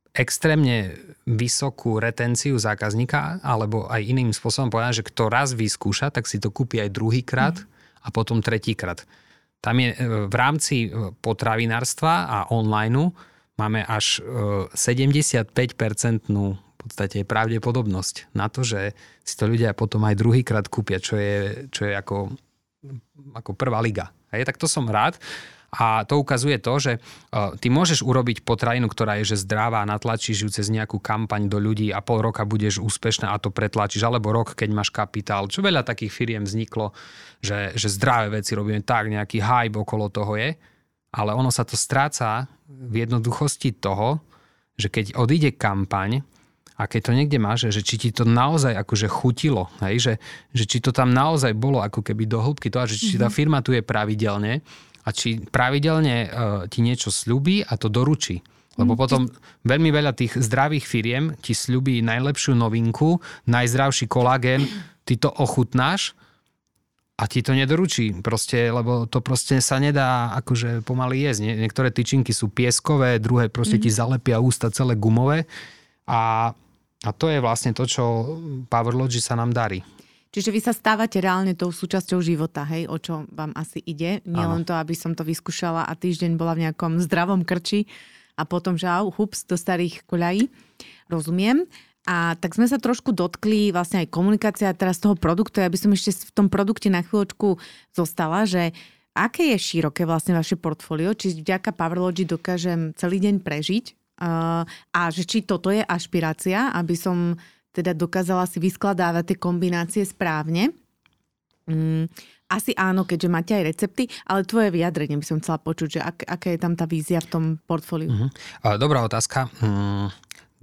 extrémne vysokú retenciu zákazníka, alebo aj iným spôsobom povedať, že kto raz vyskúša, tak si to kúpi aj druhýkrát mm. a potom tretíkrát. Tam je v rámci potravinárstva a online máme až sedemdesiatpäť percent v podstate pravdepodobnosť na to, že si to ľudia potom aj druhýkrát kúpia, čo je, čo je ako, ako prvá liga. Hej, tak to som rád. A to ukazuje to, že uh, ty môžeš urobiť potravinu, ktorá je že zdravá, natlačíš ju cez nejakú kampaň do ľudí a pol roka budeš úspešná a to pretlačíš, alebo rok, keď máš kapitál. Čo veľa takých firiem vzniklo, že, že zdravé veci robíme tak, nejaký hype okolo toho je, ale ono sa to stráca v jednoduchosti toho, že keď odíde kampaň, a keď to niekde máš, že či ti to naozaj akože chutilo, hej? Že, že či to tam naozaj bolo ako keby do hĺbky to, a že či tá firma tu je pravidelne a či pravidelne uh, ti niečo sľubí a to doručí. Lebo potom veľmi veľa tých zdravých firiem ti sľubí najlepšiu novinku, najzdravší kolagén, ty to ochutnáš a ti to nedoručí, proste, lebo to proste sa nedá akože pomaly jesť. Nie? Niektoré tyčinky sú pieskové, druhé proste ti zalepia ústa celé gumové a A to je vlastne to, čo Powerlogy sa nám darí. Čiže vy sa stávate reálne tou súčasťou života, hej, o čo vám asi ide. Nie Áno. len to, aby som to vyskúšala a týždeň bola v nejakom zdravom krči a potom, že au, hups, do starých koľají. Rozumiem. A tak sme sa trošku dotkli vlastne aj komunikácia teraz toho produktu. Ja by som ešte v tom produkte na chvíľočku zostala, že aké je široké vlastne vaše portfólio, či vďaka Powerlogy dokážem celý deň prežiť, a že či toto je ašpirácia, aby som teda dokázala si vyskladávať tie kombinácie správne. Asi áno, keďže máte aj recepty, ale tvoje vyjadrenie by som chcela počuť, že ak, aká je tam tá vízia v tom portfóliu. Mhm. Dobrá otázka.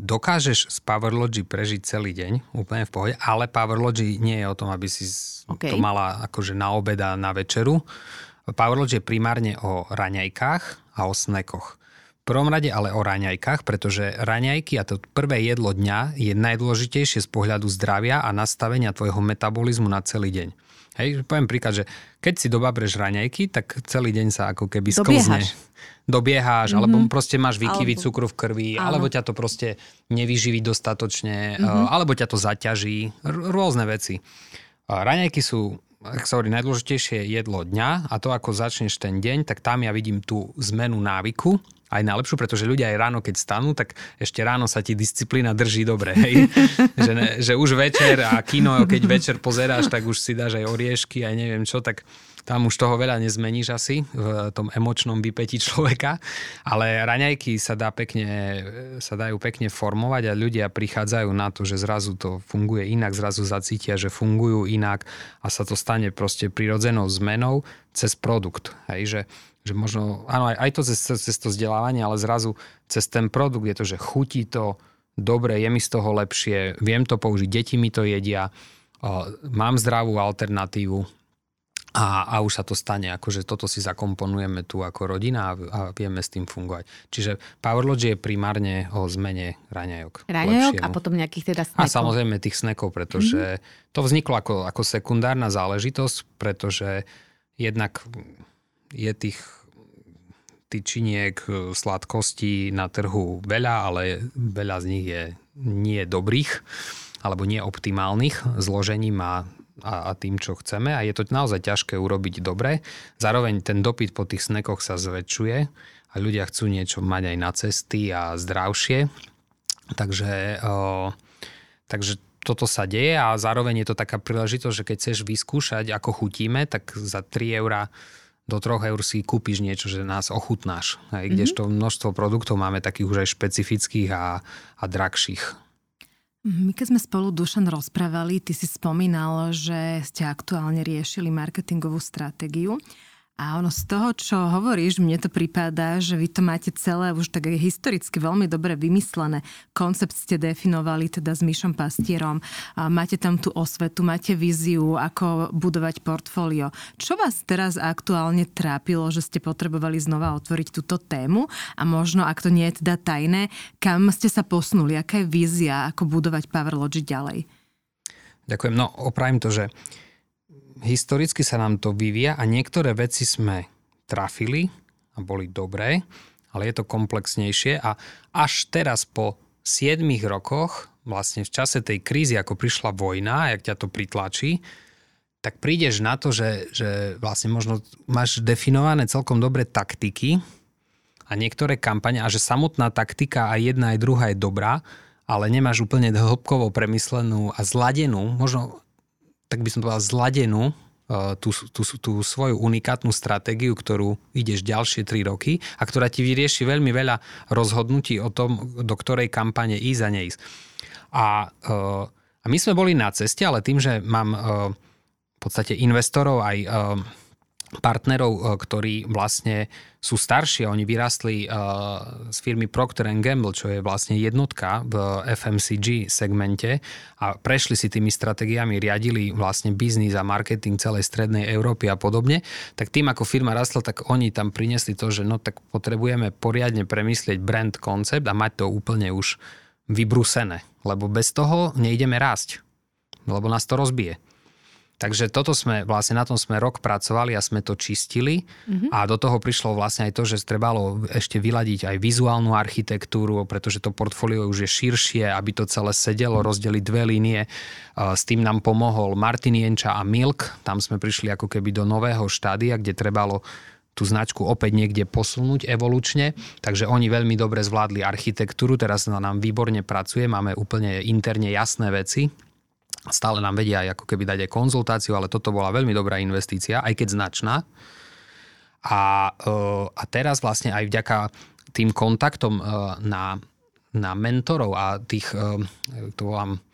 Dokážeš z Powerlogy prežiť celý deň, úplne v pohode, ale Powerlogy nie je o tom, aby si okay. to mala akože na obed a na večeru. Powerlogy je primárne o raňajkách a o snackoch. V prvom rade ale o raňajkách, pretože raňajky a to prvé jedlo dňa je najdôležitejšie z pohľadu zdravia a nastavenia tvojho metabolizmu na celý deň. Hej, poviem príklad, že keď si dobabreš raňajky, tak celý deň sa ako keby sklzne. Dobieháš, mm-hmm. alebo proste máš výkyvy alebo... cukru v krvi, áno. alebo ťa to proste nevyživí dostatočne, mm-hmm. alebo ťa to zaťaží, r- rôzne veci. Raňajky sú, ak sa hovorí, najdôležitejšie jedlo dňa a to, ako začneš ten deň, tak tam ja vidím tú zmenu návyku. Aj najlepšiu, pretože ľudia aj ráno, keď stanú, tak ešte ráno sa ti disciplína drží dobre. Hej? Že, ne, že už večer a kino, keď večer pozeráš, tak už si dáš aj oriešky, aj neviem čo, tak tam už toho veľa nezmeníš asi v tom emočnom vypätí človeka. Ale raňajky sa, dá pekne, sa dajú pekne formovať a ľudia prichádzajú na to, že zrazu to funguje inak, zrazu zacítia, že fungujú inak a sa to stane proste prirodzenou zmenou cez produkt. Hej, že že možno, áno, aj, aj to cez, cez to vzdelávanie, ale zrazu cez ten produkt je to, že chutí to dobre, je mi z toho lepšie, viem to použiť, deti mi to jedia, uh, mám zdravú alternatívu a, a už sa to stane, akože toto si zakomponujeme tu ako rodina a, a vieme s tým fungovať. Čiže Powerlogy je primárne o zmene raňajok. Raňajok a potom nejakých teda snackov. A samozrejme tých snackov, pretože mm-hmm. to vzniklo ako, ako sekundárna záležitosť, pretože jednak... je tých tyčiniek sladkostí na trhu veľa, ale veľa z nich je nie dobrých alebo neoptimálnych zložením a, a, a tým, čo chceme. A je to naozaj ťažké urobiť dobre. Zároveň ten dopyt po tých snackoch sa zväčšuje a ľudia chcú niečo mať aj na cesty a zdravšie. Takže, o, takže toto sa deje a zároveň je to taká príležitosť, že keď chceš vyskúšať, ako chutíme, tak za tri eurá do troch eur si kúpiš niečo, že nás ochutnáš. Aj, kdežto množstvo produktov máme takých už aj špecifických a, a drahších. My keď sme spolu, Dušan, rozprávali, ty si spomínal, že ste aktuálne riešili marketingovú stratégiu. A ono z toho, čo hovoríš, mne to pripadá, že vy to máte celé už tak historicky veľmi dobre vymyslené. Koncept ste definovali teda s Mišom Pastierom. A máte tam tú osvetu, máte víziu, ako budovať portfólio. Čo vás teraz aktuálne trápilo, že ste potrebovali znova otvoriť túto tému? A možno, ak to nie je teda tajné, kam ste sa posunuli? Aká je vízia, ako budovať Powerlogy ďalej? Ďakujem. No, opravím to, že historicky sa nám to vyvíja a niektoré veci sme trafili a boli dobré, ale je to komplexnejšie a až teraz po siedmich rokoch, vlastne v čase tej krízy, ako prišla vojna, jak ťa to pritlačí, tak prídeš na to, že, že vlastne možno máš definované celkom dobré taktiky a niektoré kampane a že samotná taktika aj jedna, aj druhá je dobrá, ale nemáš úplne hĺbkovo premyslenú a zladenú, možno tak by som povedal, zladenú tú, tú, tú svoju unikátnu stratégiu, ktorú ideš ďalšie tri roky a ktorá ti vyrieši veľmi veľa rozhodnutí o tom, do ktorej kampane ísť a neísť. A, a my sme boli na ceste, ale tým, že mám v podstate investorov aj partnerov, ktorí vlastne sú starší, oni vyrástli z firmy Procter and Gamble, čo je vlastne jednotka v F M C G segmente a prešli si tými stratégiami, riadili vlastne biznis a marketing celej strednej Európy a podobne, tak tým ako firma rastla, tak oni tam priniesli to, že no tak potrebujeme poriadne premyslieť brand koncept a mať to úplne už vybrúsené, lebo bez toho nejdeme rásť, lebo nás to rozbije. Takže toto sme, vlastne na tom sme rok pracovali a sme to čistili mm-hmm. a do toho prišlo vlastne aj to, že trebalo ešte vyladiť aj vizuálnu architektúru, pretože to portfólio už je širšie, aby to celé sedelo, rozdeliť dve línie. S tým nám pomohol Martin Jenča a Milk, tam sme prišli ako keby do nového štádia, kde trebalo tú značku opäť niekde posunúť evolučne, takže oni veľmi dobre zvládli architektúru, teraz nám výborne pracuje, máme úplne interne jasné veci. Stále nám vedia aj ako keby dať aj konzultáciu, ale toto bola veľmi dobrá investícia, aj keď značná. A, a teraz vlastne aj vďaka tým kontaktom na, na mentorov a tých, to volám,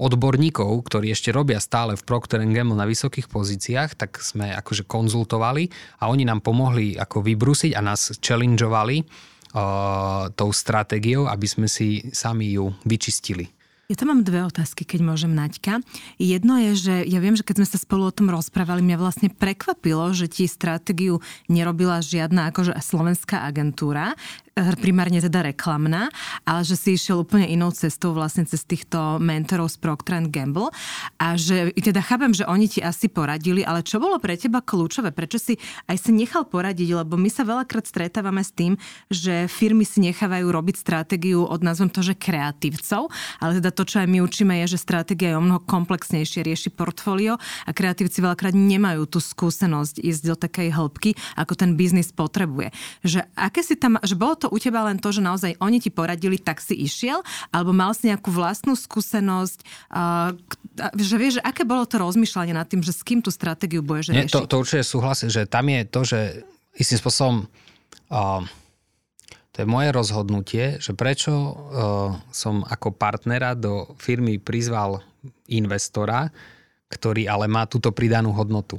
odborníkov, ktorí ešte robia stále v Procter and Gamble na vysokých pozíciách, tak sme akože konzultovali a oni nám pomohli ako vybrúsiť a nás challengeovali uh, tou stratégiou, aby sme si sami ju vyčistili. Ja tam mám dve otázky, keď môžem, Naďka. Jedno je, že ja viem, že keď sme sa spolu o tom rozprávali, mňa vlastne prekvapilo, že ti stratégiu nerobila žiadna akože slovenská agentúra. primárne teda reklamná, ale že si išiel úplne inou cestou vlastne cez týchto mentorov z Procter and Gamble a že teda chápem, že oni ti asi poradili, ale čo bolo pre teba kľúčové? Prečo si aj si nechal poradiť? Lebo my sa veľakrát stretávame s tým, že firmy si nechávajú robiť stratégiu od nazvom to, že kreatívcov, ale teda to, čo aj my učíme je, že stratégia je o mnoho komplexnejšie, rieši portfólio a kreatívci veľakrát nemajú tú skúsenosť ísť do takej hĺbky, ako ten biznis potrebuje. Že aké si tam, že bolo to u teba len to, že naozaj oni ti poradili, tak si išiel, alebo mal si nejakú vlastnú skúsenosť, že vieš, že aké bolo to rozmýšľanie nad tým, že s kým tú stratégiu budeš riešiť? Nie, to, to určite súhlasím, že tam je to, že istým spôsobom uh, to je moje rozhodnutie, že prečo uh, som ako partnera do firmy prizval investora, ktorý ale má túto pridanú hodnotu.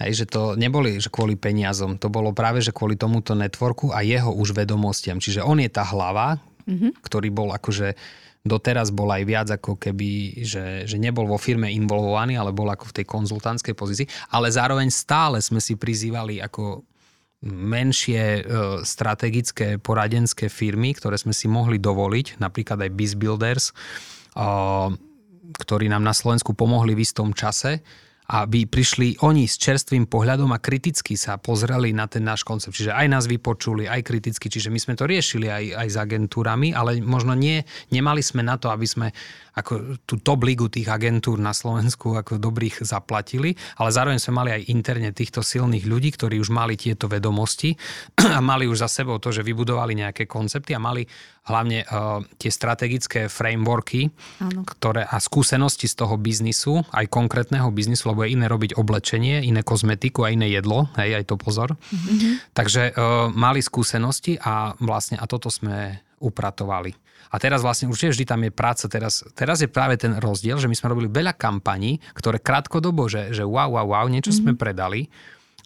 Hej, že to neboli že kvôli peniazom, to bolo práve že kvôli tomuto networku a jeho už vedomostiam. Čiže on je tá hlava, mm-hmm. ktorý bol akože doteraz bol aj viac ako keby, že, že nebol vo firme involvovaný, ale bol ako v tej konzultantskej pozícii. Ale zároveň stále sme si prizývali ako menšie e, strategické poradenské firmy, ktoré sme si mohli dovoliť, napríklad aj Bizbuilders, e, ktorí nám na Slovensku pomohli v istom čase, aby prišli oni s čerstvým pohľadom a kriticky sa pozreli na ten náš koncept. Čiže aj nás vypočuli, aj kriticky. Čiže my sme to riešili aj, aj s agentúrami, ale možno nie, nemali sme na to, aby sme ako tú top ligu tých agentúr na Slovensku ako dobrých zaplatili, ale zároveň sme mali aj interne týchto silných ľudí, ktorí už mali tieto vedomosti a mali už za sebou to, že vybudovali nejaké koncepty a mali hlavne uh, tie strategické frameworky, ktoré, a skúsenosti z toho biznisu, aj konkrétneho biznisu, lebo je iné robiť oblečenie, iné kozmetiku a iné jedlo, hej, aj to pozor. Mm-hmm. Takže uh, mali skúsenosti a vlastne a toto sme upratovali. A teraz vlastne určite vždy tam je práca. Teraz, teraz je práve ten rozdiel, že my sme robili veľa kampaní, ktoré krátkodobo, že, že wow, wow, wow, niečo mm-hmm. sme predali,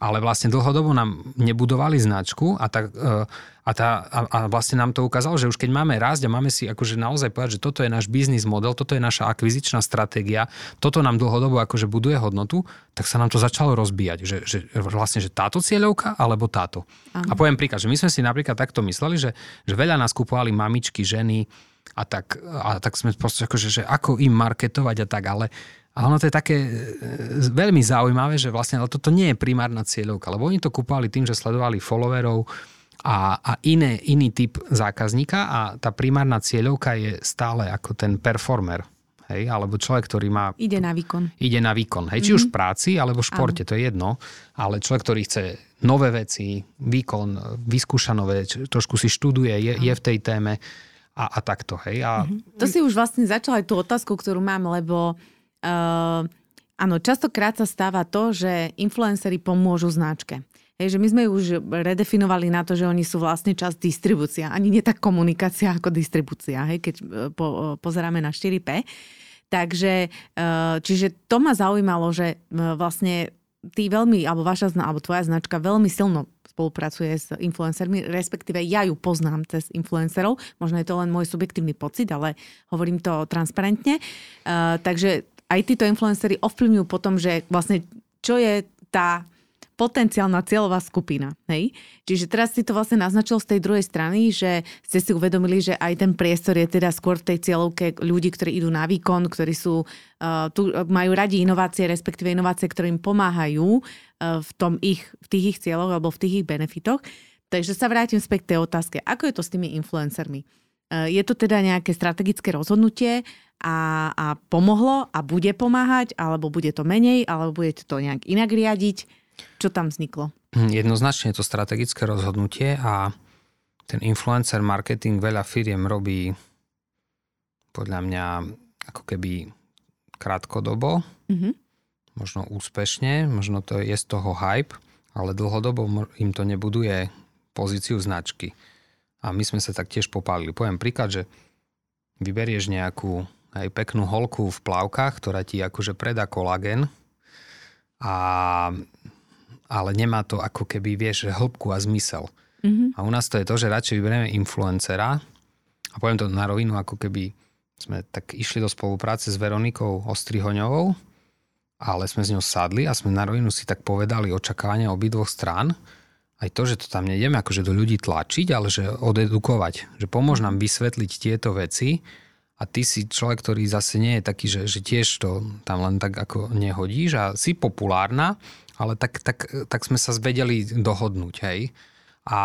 ale vlastne dlhodobo nám nebudovali značku a, tak, a, tá, a, a vlastne nám to ukázalo, že už keď máme rásť a máme si akože naozaj povedať, že toto je náš biznis model, toto je naša akvizičná stratégia, toto nám dlhodobo akože buduje hodnotu, tak sa nám to začalo rozbíjať. Že, že vlastne, že táto cieľovka alebo táto. Aha. A poviem príklad, že my sme si napríklad takto mysleli, že, že veľa nás kupovali mamičky, ženy a tak, a tak sme proste akože, že ako im marketovať a tak, ale A ono to je také veľmi zaujímavé, že vlastne ale toto nie je primárna cieľovka, lebo oni to kúpali tým, že sledovali followerov a, a iné, iný typ zákazníka a tá primárna cieľovka je stále ako ten performer, hej, alebo človek, ktorý má... Ide na výkon. Ide na výkon, hej, či mm-hmm. už v práci, alebo v športe, Áno. To je jedno, ale človek, ktorý chce nové veci, výkon, vyskúša nové, trošku si študuje, je, je v tej téme a, a takto, hej. A... Mm-hmm. To si už vlastne začal aj tú otázku, ktorú mám, lebo... Uh, áno, častokrát sa stáva to, že influenceri pomôžu značke. Hej, že my sme ju už redefinovali na to, že oni sú vlastne časť distribúcia. Ani nie tak komunikácia ako distribúcia, hej, keď po, pozeráme na štyri pé. Takže, uh, čiže to ma zaujímalo, že uh, vlastne ty veľmi, alebo vaša, alebo tvoja značka veľmi silno spolupracuje s influencermi, respektíve ja ju poznám cez influencerov. Možno je to len môj subjektívny pocit, ale hovorím to transparentne. Uh, takže aj títo influenceri ovplyvňujú potom, že vlastne čo je tá potenciálna cieľová skupina. Hej? Čiže teraz si to vlastne naznačil z tej druhej strany, že ste si uvedomili, že aj ten priestor je teda skôr v tej cieľovke ľudí, ktorí idú na výkon, ktorí sú, uh, tu majú radi inovácie, respektíve inovácie, ktoré im pomáhajú uh, v, tom ich, v tých ich cieľoch alebo v tých ich benefitoch. Takže sa vrátim späť k tej otázke, ako je to s tými influencermi? Uh, je to teda nejaké strategické rozhodnutie, A, a pomohlo a bude pomáhať, alebo bude to menej, alebo budete to nejak inak riadiť? Čo tam vzniklo? Jednoznačne je to strategické rozhodnutie a ten influencer marketing veľa firiem robí podľa mňa ako keby krátkodobo, mm-hmm. možno úspešne, možno to je z toho hype, ale dlhodobo im to nebuduje pozíciu značky. A my sme sa tak tiež popálili. Poviem príklad, že vyberieš nejakú aj peknú holku v plavkách, ktorá ti akože predá kolagen, a, ale nemá to ako keby, vieš, hĺbku a zmysel. Mm-hmm. A u nás to je to, že radšej vyberieme influencera a poviem to na rovinu, ako keby sme tak išli do spolupráce s Veronikou Ostrihoňovou, ale sme s ňou sadli a sme na rovinu si tak povedali očakávania obidvoch strán aj to, že to tam nejdeme akože do ľudí tlačiť, ale že odedukovať, že pomôž nám vysvetliť tieto veci. A ty si človek, ktorý zase nie je taký, že, že tiež to tam len tak ako nehodíš a si populárna, ale tak, tak, tak sme sa zvedeli dohodnúť, hej. A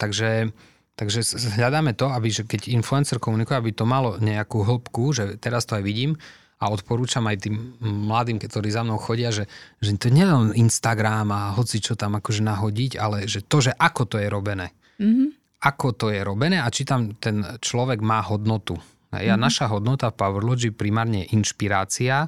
takže, takže hľadáme to, aby že keď influencer komunikuje, aby to malo nejakú hĺbku, že teraz to aj vidím a odporúčam aj tým mladým, ktorí za mnou chodia, že, že to nie len Instagram a hoci čo tam akože nahodiť, ale že to, že ako to je robené. Mm-hmm. Ako to je robené a či tam ten človek má hodnotu. A naša hodnota v Powerlogy primárne je inšpirácia,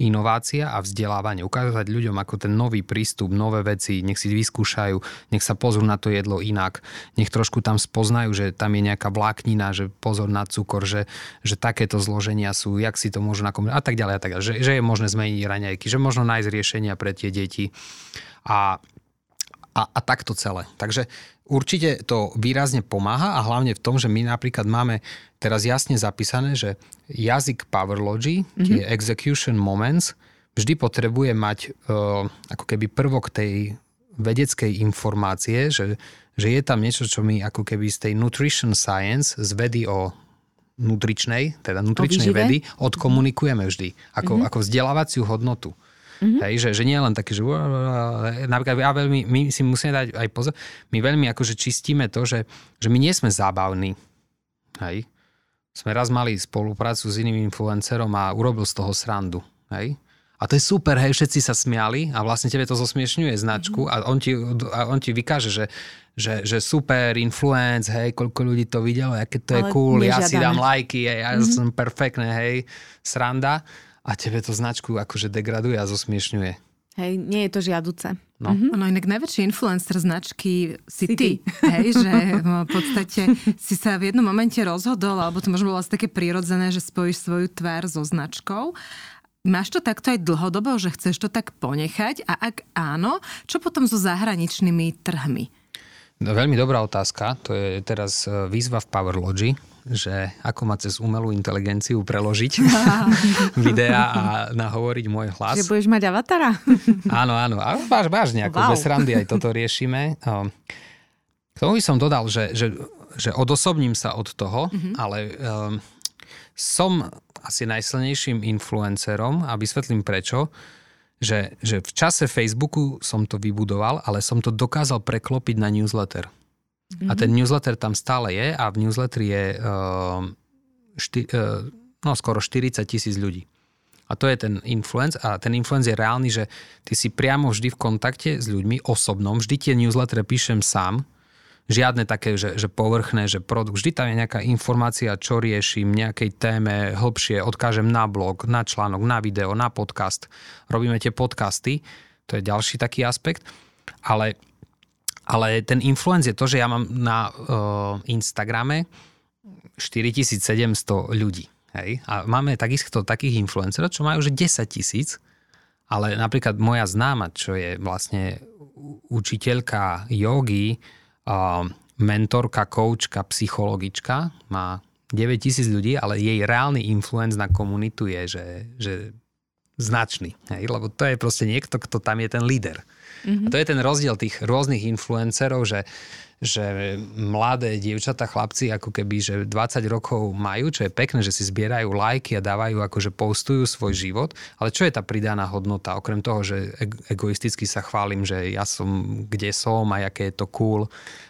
inovácia a vzdelávanie. Ukázať ľuďom ako ten nový prístup, nové veci, nech si vyskúšajú, nech sa pozrú na to jedlo inak, nech trošku tam spoznajú, že tam je nejaká vláknina, že pozor na cukor, že, že takéto zloženia sú, jak si to môžu nakombinovať a tak ďalej a tak ďalej. Že, že je možné zmeniť raňajky, že možno nájsť riešenia pre tie deti a, a, a takto celé. Takže určite to výrazne pomáha a hlavne v tom, že my napríklad máme teraz jasne zapísané, že jazyk Powerlogy, mm-hmm. tie execution moments, vždy potrebuje mať uh, ako keby prvok tej vedeckej informácie, že, že je tam niečo, čo my ako keby z tej nutrition science, z vedy o nutričnej, teda nutričnej vedy, odkomunikujeme vždy ako, mm-hmm. ako vzdelávaciu hodnotu. Mm-hmm. Hej, že, že nie len taký, že napríklad ja veľmi, my si musíme dať aj pozor, my veľmi akože čistíme to, že, že my nie sme zábavní. Hej. Sme raz mali spoluprácu s iným influencerom a urobil z toho srandu. Hej. A to je super, hej, všetci sa smiali a vlastne tebe to zosmiešňuje značku a on ti, a on ti vykáže, že, že, že super, influence, hej, koľko ľudí to videlo, aké to je ale cool, nežiadame. Ja si dám lajky, hej, ja mm-hmm. som perfektné, hej, sranda. A tebe to značku akože degraduje a zosmiešňuje. Hej, nie je to žiaduce. No, mm-hmm. no inak najväčší influencer značky si ty. Hej, že v podstate si sa v jednom momente rozhodol, alebo to možno bolo asi také prirodzené, že spojíš svoju tvár so značkou. Máš to takto aj dlhodobo, že chceš to tak ponechať? A ak áno, čo potom so zahraničnými trhmi? No, veľmi dobrá otázka. To je teraz výzva v Powerlogy, že ako ma cez umelú inteligenciu preložiť videá a nahovoriť môj hlas. Že budeš mať avatara? Áno, áno. A váž, vážne, ako wow. Bez randy aj toto riešime. K tomu by som dodal, že, že, že odosobním sa od toho, mm-hmm. ale um, som asi najsilnejším influencerom a vysvetlím prečo. Že, že v čase Facebooku som to vybudoval, ale som to dokázal preklopiť na newsletter. Mm-hmm. A ten newsletter tam stále je a v newsletteri je uh, šty, uh, no, skoro štyridsať tisíc ľudí. A to je ten influence. A ten influence je reálny, že ty si priamo vždy v kontakte s ľuďmi osobnom. Vždy tie newsletter píšem sám. Žiadne také, že, že povrchné, že produkt. Vždy tam je nejaká informácia, čo riešim, nejakej téme hlbšie, odkážem na blog, na článok, na video, na podcast. Robíme tie podcasty, to je ďalší taký aspekt. Ale, ale ten influence je to, že ja mám na uh, Instagrame štyritisícsedemsto ľudí. Hej? A máme takisto takých influencerov, čo majú už desaťtisíc, ale napríklad moja známa, čo je vlastne učiteľka jogy, mentorka, koučka, psychologička, má deväťtisíc ľudí, ale jej reálny influence na komunitu je, že, že značný. Hej? Lebo to je proste niekto, kto tam je ten líder. Mm-hmm. A to je ten rozdiel tých rôznych influencerov, že, že mladé dievčatá, chlapci, ako keby, že dvadsať rokov majú, čo je pekné, že si zbierajú lajky a dávajú, akože postujú svoj život. Ale čo je tá pridaná hodnota? Okrem toho, že egoisticky sa chválim, že ja som, kde som a jaké je to cool.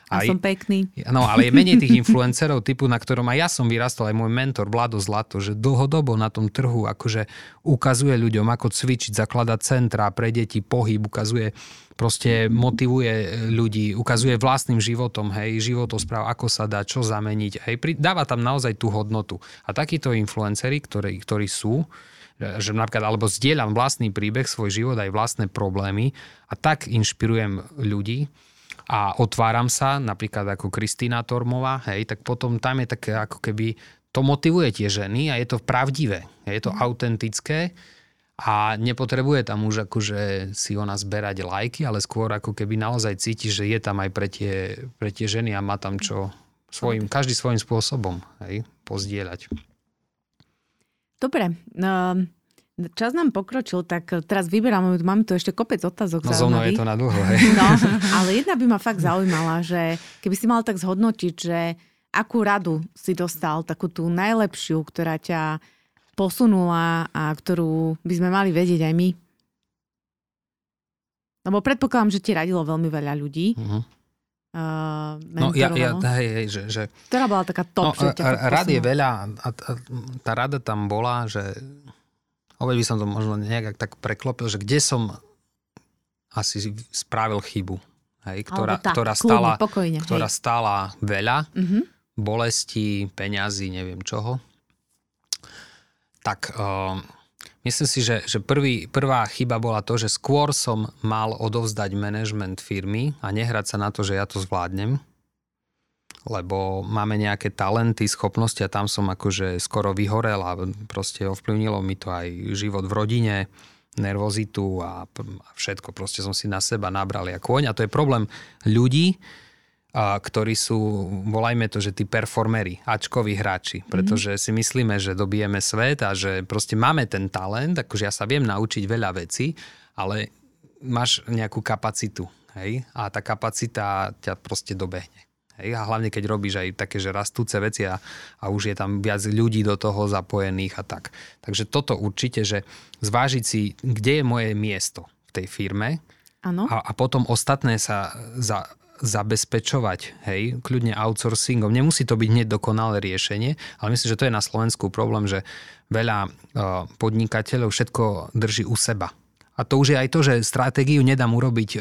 A aj, som pekný. No, ale je menej tých influencerov typu, na ktorom aj ja som vyrastol, aj môj mentor Vlado Zlato, že dlhodobo na tom trhu akože ukazuje ľuďom, ako cvičiť, zakladať centra pre deti, pohyb, ukazuje, proste motivuje ľudí, ukazuje vlastným životom, hej, životospráv, ako sa dá, čo zameniť, hej, dáva tam naozaj tú hodnotu. A takíto influenceri, ktorí, ktorí sú, že napríklad, alebo zdieľam vlastný príbeh, svoj život, aj vlastné problémy a tak inšpirujem ľudí, a otváram sa, napríklad ako Kristýna Tormová, hej, tak potom tam je také ako keby, to motivuje tie ženy a je to pravdivé, je to autentické a nepotrebuje tam už akože si ona zberať lajky, ale skôr ako keby naozaj cíti, že je tam aj pre tie, pre tie ženy a má tam čo svojim, každý svojím spôsobom, hej, pozdieľať. Dobre, no... Čas nám pokročil, tak teraz vyberám, mám tu ešte kopec otázok. No zo mnou je to na dlho, hej. No, ale jedna by ma fakt zaujímala, že keby si mal tak zhodnotiť, že akú radu si dostal, takú tú najlepšiu, ktorá ťa posunula a ktorú by sme mali vedieť aj my? Lebo predpokladám, že ti radilo veľmi veľa ľudí. Uh-huh. Uh, no ja, ja hej, hej, že, že... Ktorá bola taká top? No, rad je veľa a tá rada tam bola, že oveď by som to možno nejak tak preklopil, že kde som asi spravil chybu, hej, ktorá, tá, ktorá, stala, kľudne, pokojne, ktorá hej. stala veľa, uh-huh. bolesti, peňazí, neviem čoho. Tak... Uh, Myslím si, že, že prvý, prvá chyba bola to, že skôr som mal odovzdať manažment firmy a nehrať sa na to, že ja to zvládnem, lebo máme nejaké talenty, schopnosti a tam som akože skoro vyhorel a proste ovplyvnilo mi to aj život v rodine, nervozitu a všetko. Proste som si na seba nabral jak kôň a to je problém ľudí, ktorí sú, volajme to, že tí performeri, ačkoví hráči, pretože si myslíme, že dobijeme svet a že proste máme ten talent, akože ja sa viem naučiť veľa vecí, ale máš nejakú kapacitu, hej? A tá kapacita ťa proste dobehne. Hej? A hlavne, keď robíš aj také, že rastúce veci a, a už je tam viac ľudí do toho zapojených a tak. Takže toto určite, že zvážiť si, kde je moje miesto v tej firme ano. A, a potom ostatné sa za zabezpečovať, hej, kľudne outsourcingom. Nemusí to byť hneď dokonalé riešenie, ale myslím, že to je na Slovensku problém, že veľa podnikateľov všetko drží u seba. A to už je aj to, že stratégiu nedám urobiť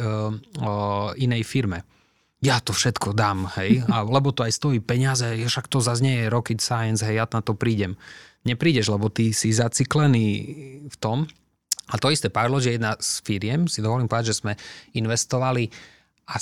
inej firme. Ja to všetko dám, hej, a lebo to aj stojí peniaze, však to zase nie je rocket science, hej, ja na to prídem. Neprídeš, lebo ty si zaciklený v tom. A to isté, Powerlogy je jedna z firiem, si dovolím povedať, že sme investovali A,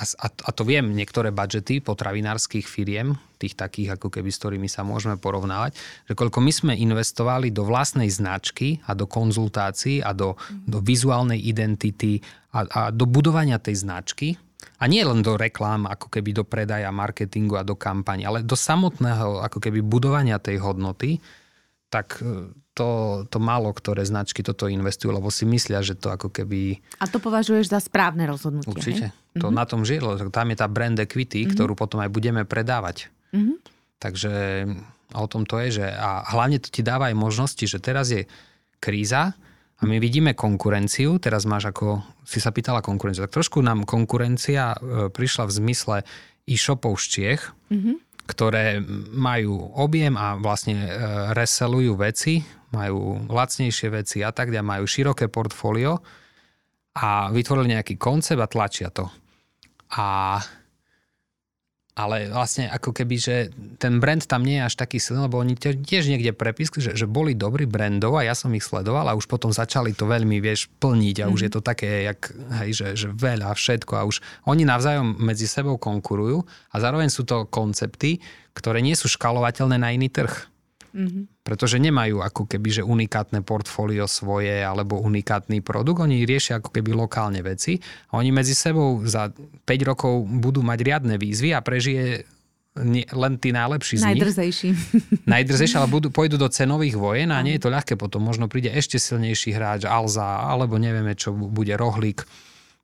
a, a to viem, niektoré budžety potravinárskych firiem, tých takých, ako keby s ktorými sa môžeme porovnávať, že koľko my sme investovali do vlastnej značky a do konzultácií a do, do vizuálnej identity a, a do budovania tej značky. A nie len do reklám, ako keby do predaja, marketingu a do kampani, ale do samotného, ako keby budovania tej hodnoty, tak to, to málo, ktoré značky toto investujú, lebo si myslia, že to ako keby... A to považuješ za správne rozhodnutie. Určite. Ne? To mm-hmm. na tom žije, lebo tam je tá brand equity, mm-hmm. ktorú potom aj budeme predávať. Mm-hmm. Takže o tom to je, že a hlavne to ti dáva aj možnosti, že teraz je kríza a my vidíme konkurenciu, teraz máš ako, si sa pýtala konkurenciu, tak trošku nám konkurencia prišla v zmysle e-shopov z Čiech, mm-hmm. ktoré majú objem a vlastne reselujú veci, majú lacnejšie veci a tak ďalej, majú široké portfólio a vytvorili nejaký koncept a tlačia to. A, ale vlastne ako keby, že ten brand tam nie je až taký silný, lebo oni tiež niekde prepiskli, že, že boli dobrí brandov a ja som ich sledoval a už potom začali to veľmi, vieš, plniť a mm-hmm. už je to také, jak, hej, že, že veľa, všetko a už oni navzájom medzi sebou konkurujú a zároveň sú to koncepty, ktoré nie sú škalovateľné na iný trh. Mm-hmm. Pretože nemajú ako keby, že unikátne portfólio svoje alebo unikátny produkt. Oni riešia ako keby lokálne veci a oni medzi sebou za päť rokov budú mať riadne výzvy a prežije len tí najlepší z nich. Najdrzejší. Najdrzejší, ale budú, pôjdu do cenových vojen a nie je to ľahké potom. Možno príde ešte silnejší hráč, Alza, alebo nevieme, čo bude Rohlík.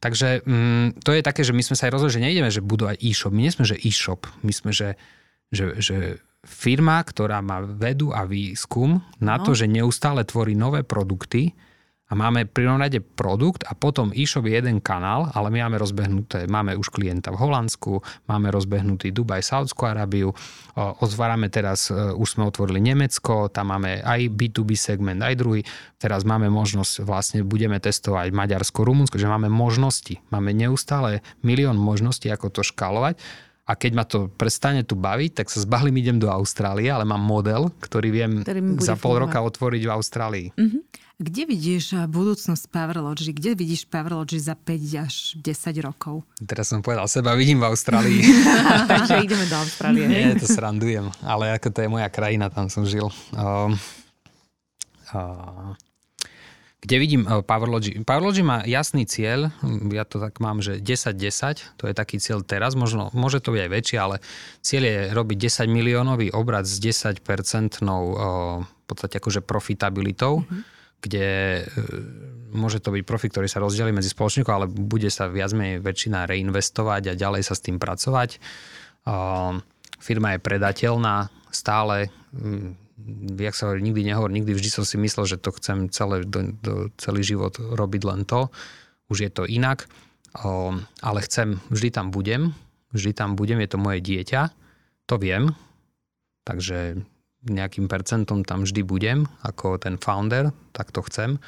Takže mm, to je také, že my sme sa aj rozhodli, že nejdeme, že budú aj e-shop. My nie sme, že e-shop. My sme, že, že, že firma, ktorá má vedu a výskum na no. to, že neustále tvorí nové produkty a máme pri prvom rade produkt a potom e-shop je jeden kanál, ale my máme rozbehnuté, máme už klienta v Holandsku, máme rozbehnutý Dubaj, Saúdsku Arábiu, otvárame teraz, už sme otvorili Nemecko, tam máme aj bé dva bé segment, aj druhý, teraz máme možnosť, vlastne budeme testovať Maďarsko, Rumunsko, že máme možnosti, máme neustále milión možností, ako to škálovať. A keď ma to prestane tu baviť, tak sa zbahlím, idem do Austrálie, ale mám model, ktorý viem za pol roka otvoriť v Austrálii. Uh-huh. Kde vidíš budúcnosť Powerlogy? Kde vidíš Powerlogy za päť až desať rokov? Teraz som povedal, seba vidím v Austrálii. Takže ideme do Austrálie. Nie, to srandujem. Ale ako to je moja krajina, tam som žil. Uh, uh, kde vidím Powerlogy? Powerlogy má jasný cieľ, ja to tak mám, že desať desať, to je taký cieľ teraz, možno, môže to byť aj väčšie, ale cieľ je robiť desať miliónový obrat s desať percent v podstate akože profitabilitou, mm-hmm. kde môže to byť profit, ktorý sa rozdelí medzi spoločníkov, ale bude sa viac menej väčšina reinvestovať a ďalej sa s tým pracovať. Firma je predateľná stále, jak sa hovorí, nikdy nehovor, nikdy, vždy som si myslel, že to chcem celé, do, do, celý život robiť len to. Už je to inak, ale chcem, vždy tam budem, vždy tam budem, je to moje dieťa, to viem, takže nejakým percentom tam vždy budem, ako ten founder, tak to chcem.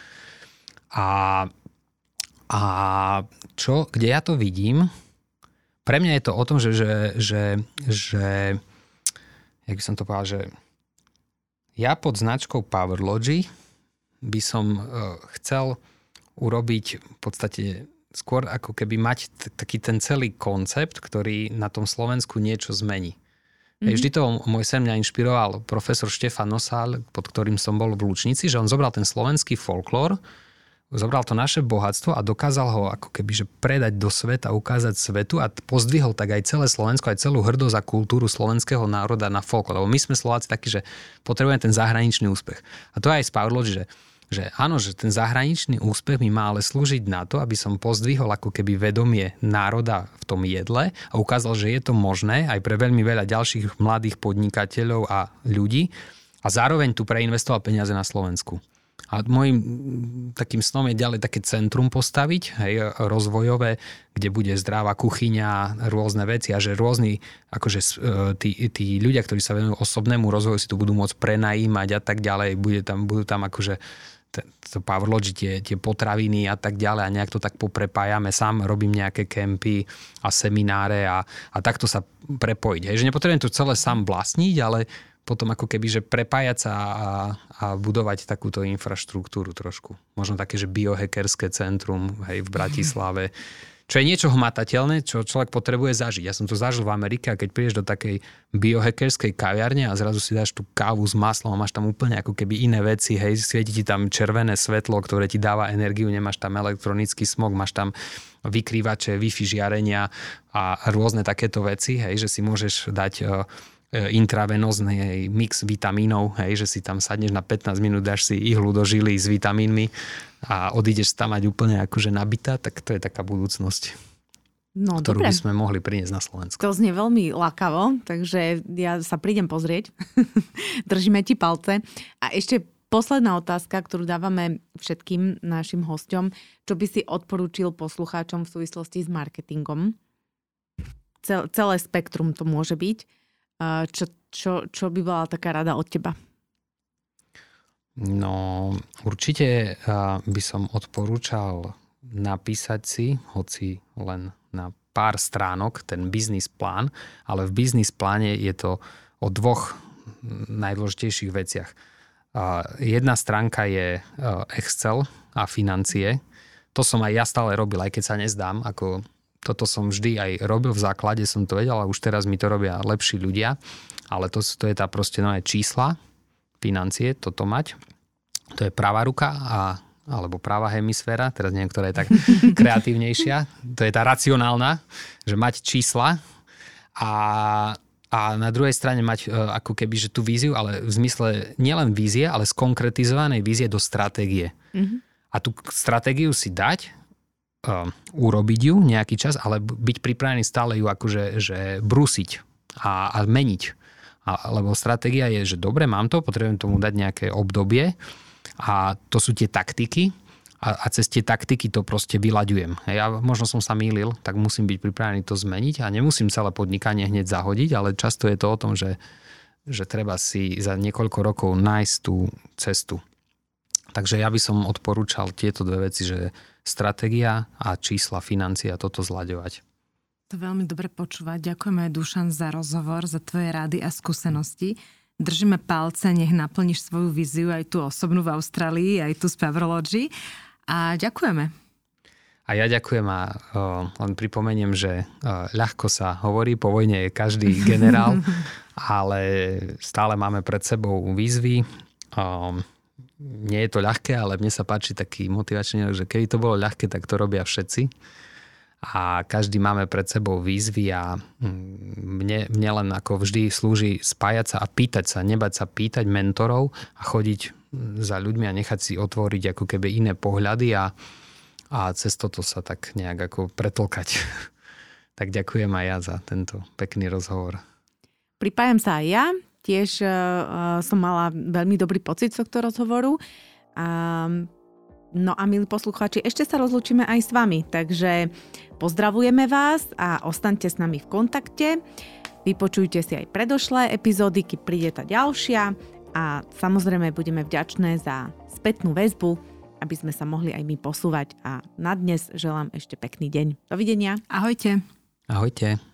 A, a čo, kde ja to vidím, pre mňa je to o tom, že, že, že, že jak by som to povedal, že ja pod značkou Powerlogy by som chcel urobiť v podstate skôr ako keby mať t- taký ten celý koncept, ktorý na tom Slovensku niečo zmení. Mm-hmm. Vždy to môj sen mňa inšpiroval profesor Štefan Nosal, pod ktorým som bol v Lučnici, že on zobral ten slovenský folklór, zobral to naše bohatstvo a dokázal ho ako keby že predať do sveta, ukázať svetu a pozdvihol tak aj celé Slovensko, aj celú hrdosť a kultúru slovenského národa na folklór. Lebo my sme Slováci takí, že potrebujeme ten zahraničný úspech. A to je aj z Powerlogy, že, že áno, že ten zahraničný úspech mi má ale slúžiť na to, aby som pozdvihol ako keby vedomie národa v tom jedle a ukázal, že je to možné aj pre veľmi veľa ďalších mladých podnikateľov a ľudí a zároveň tu preinvestoval peniaze na Slovensku. A môjim takým snom je ďalej také centrum postaviť, hej, rozvojové, kde bude zdravá kuchyňa, rôzne veci a že rôzni, akože tí, tí ľudia, ktorí sa venujú osobnému rozvoju, si to budú môcť prenajímať a tak ďalej, bude tam, budú tam akože to Powerlogy, tie, tie potraviny a tak ďalej a nejak to tak poprepájame. Sám robím nejaké kempy a semináre a, a takto sa prepojiť. Hej, že nepotrebujem to celé sám vlastniť, ale potom ako keby, že prepájať sa a, a budovať takúto infraštruktúru trošku. Možno také, že biohackerské centrum, hej, v Bratislave. Čo je niečo hmatateľné, čo človek potrebuje zažiť. Ja som to zažil v Amerike a keď prídeš do takej biohackerskej kaviarne a zrazu si dáš tú kávu s maslom a máš tam úplne ako keby iné veci, hej, svieti ti tam červené svetlo, ktoré ti dáva energiu, nemáš tam elektronický smog, máš tam vykrývače, wifi žiarenia a rôzne takéto veci, hej, že si môžeš dať intravenózny mix vitamínov, hej, že si tam sadneš na pätnásť minút, dáš si ihlu do žily s vitamínmi a odídeš tam mať úplne akože nabitá, tak to je taká budúcnosť, no, ktorú dobre. by sme mohli priniesť na Slovensku. To znie veľmi lákavo, takže ja sa prídem pozrieť. Držíme ti palce. A ešte posledná otázka, ktorú dávame všetkým našim hosťom. Čo by si odporúčil poslucháčom v súvislosti s marketingom? Cel, celé spektrum to môže byť. Čo, čo, čo by bola taká rada od teba? No, určite by som odporúčal napísať si, hoci len na pár stránok, ten biznis plán, ale v biznis pláne je to o dvoch najdôležitejších veciach. Jedna stránka je Excel a financie. To som aj ja stále robil, aj keď sa nezdám, ako toto som vždy aj robil, v základe som to vedel a už teraz mi to robia lepší ľudia, ale to, to je tá proste nové čísla, financie, toto mať, to je pravá ruka a, alebo pravá hemisféra, teraz neviem, ktorá je tak kreatívnejšia, to je tá racionálna, že mať čísla a, a na druhej strane mať ako keby že tú víziu, ale v zmysle nielen vízie, ale skonkretizovanej vízie do stratégie. Mm-hmm. A tú stratégiu si dať, urobiť ju nejaký čas, ale byť pripravený stále ju akože že brúsiť a, a meniť. A, lebo stratégia je, že dobre, mám to, potrebujem tomu dať nejaké obdobie a to sú tie taktiky a, a cez tie taktiky to proste vyľaďujem. Ja možno som sa mýlil, tak musím byť pripravený to zmeniť a nemusím celé podnikanie hneď zahodiť, ale často je to o tom, že, že treba si za niekoľko rokov nájsť tú cestu. Takže ja by som odporúčal tieto dve veci, že stratégia a čísla, financia, toto zlaďovať. To veľmi dobre počúvať. Ďakujeme, Dušan, za rozhovor, za tvoje rady a skúsenosti. Držíme palce, nech naplníš svoju víziu aj tú osobnú v Austrálii, aj tú z Powerlogy. A ďakujeme. A ja ďakujem a uh, len pripomeniem, že uh, ľahko sa hovorí, po vojne je každý generál, ale stále máme pred sebou výzvy. Um, Nie je to ľahké, ale mne sa páči taký motivačný, že keby to bolo ľahké, tak to robia všetci. A a každý máme pred sebou výzvy a mne, mne len ako vždy slúži spájať sa a pýtať sa, nebať sa pýtať mentorov a chodiť za ľuďmi a nechať si otvoriť ako keby iné pohľady a, a cez toto sa tak nejak ako pretlkať. Tak ďakujem aj ja za tento pekný rozhovor. Pripájam sa aj ja. Tiež uh, som mala veľmi dobrý pocit z tohto rozhovoru. Um, no a milí poslucháči, ešte sa rozlúčime aj s vami. Takže pozdravujeme vás a ostaňte s nami v kontakte. Vypočujte si aj predošlé epizódy, keď príde tá ďalšia. A samozrejme budeme vďačné za spätnú väzbu, aby sme sa mohli aj my posúvať. A na dnes želám ešte pekný deň. Dovidenia. Ahojte. Ahojte.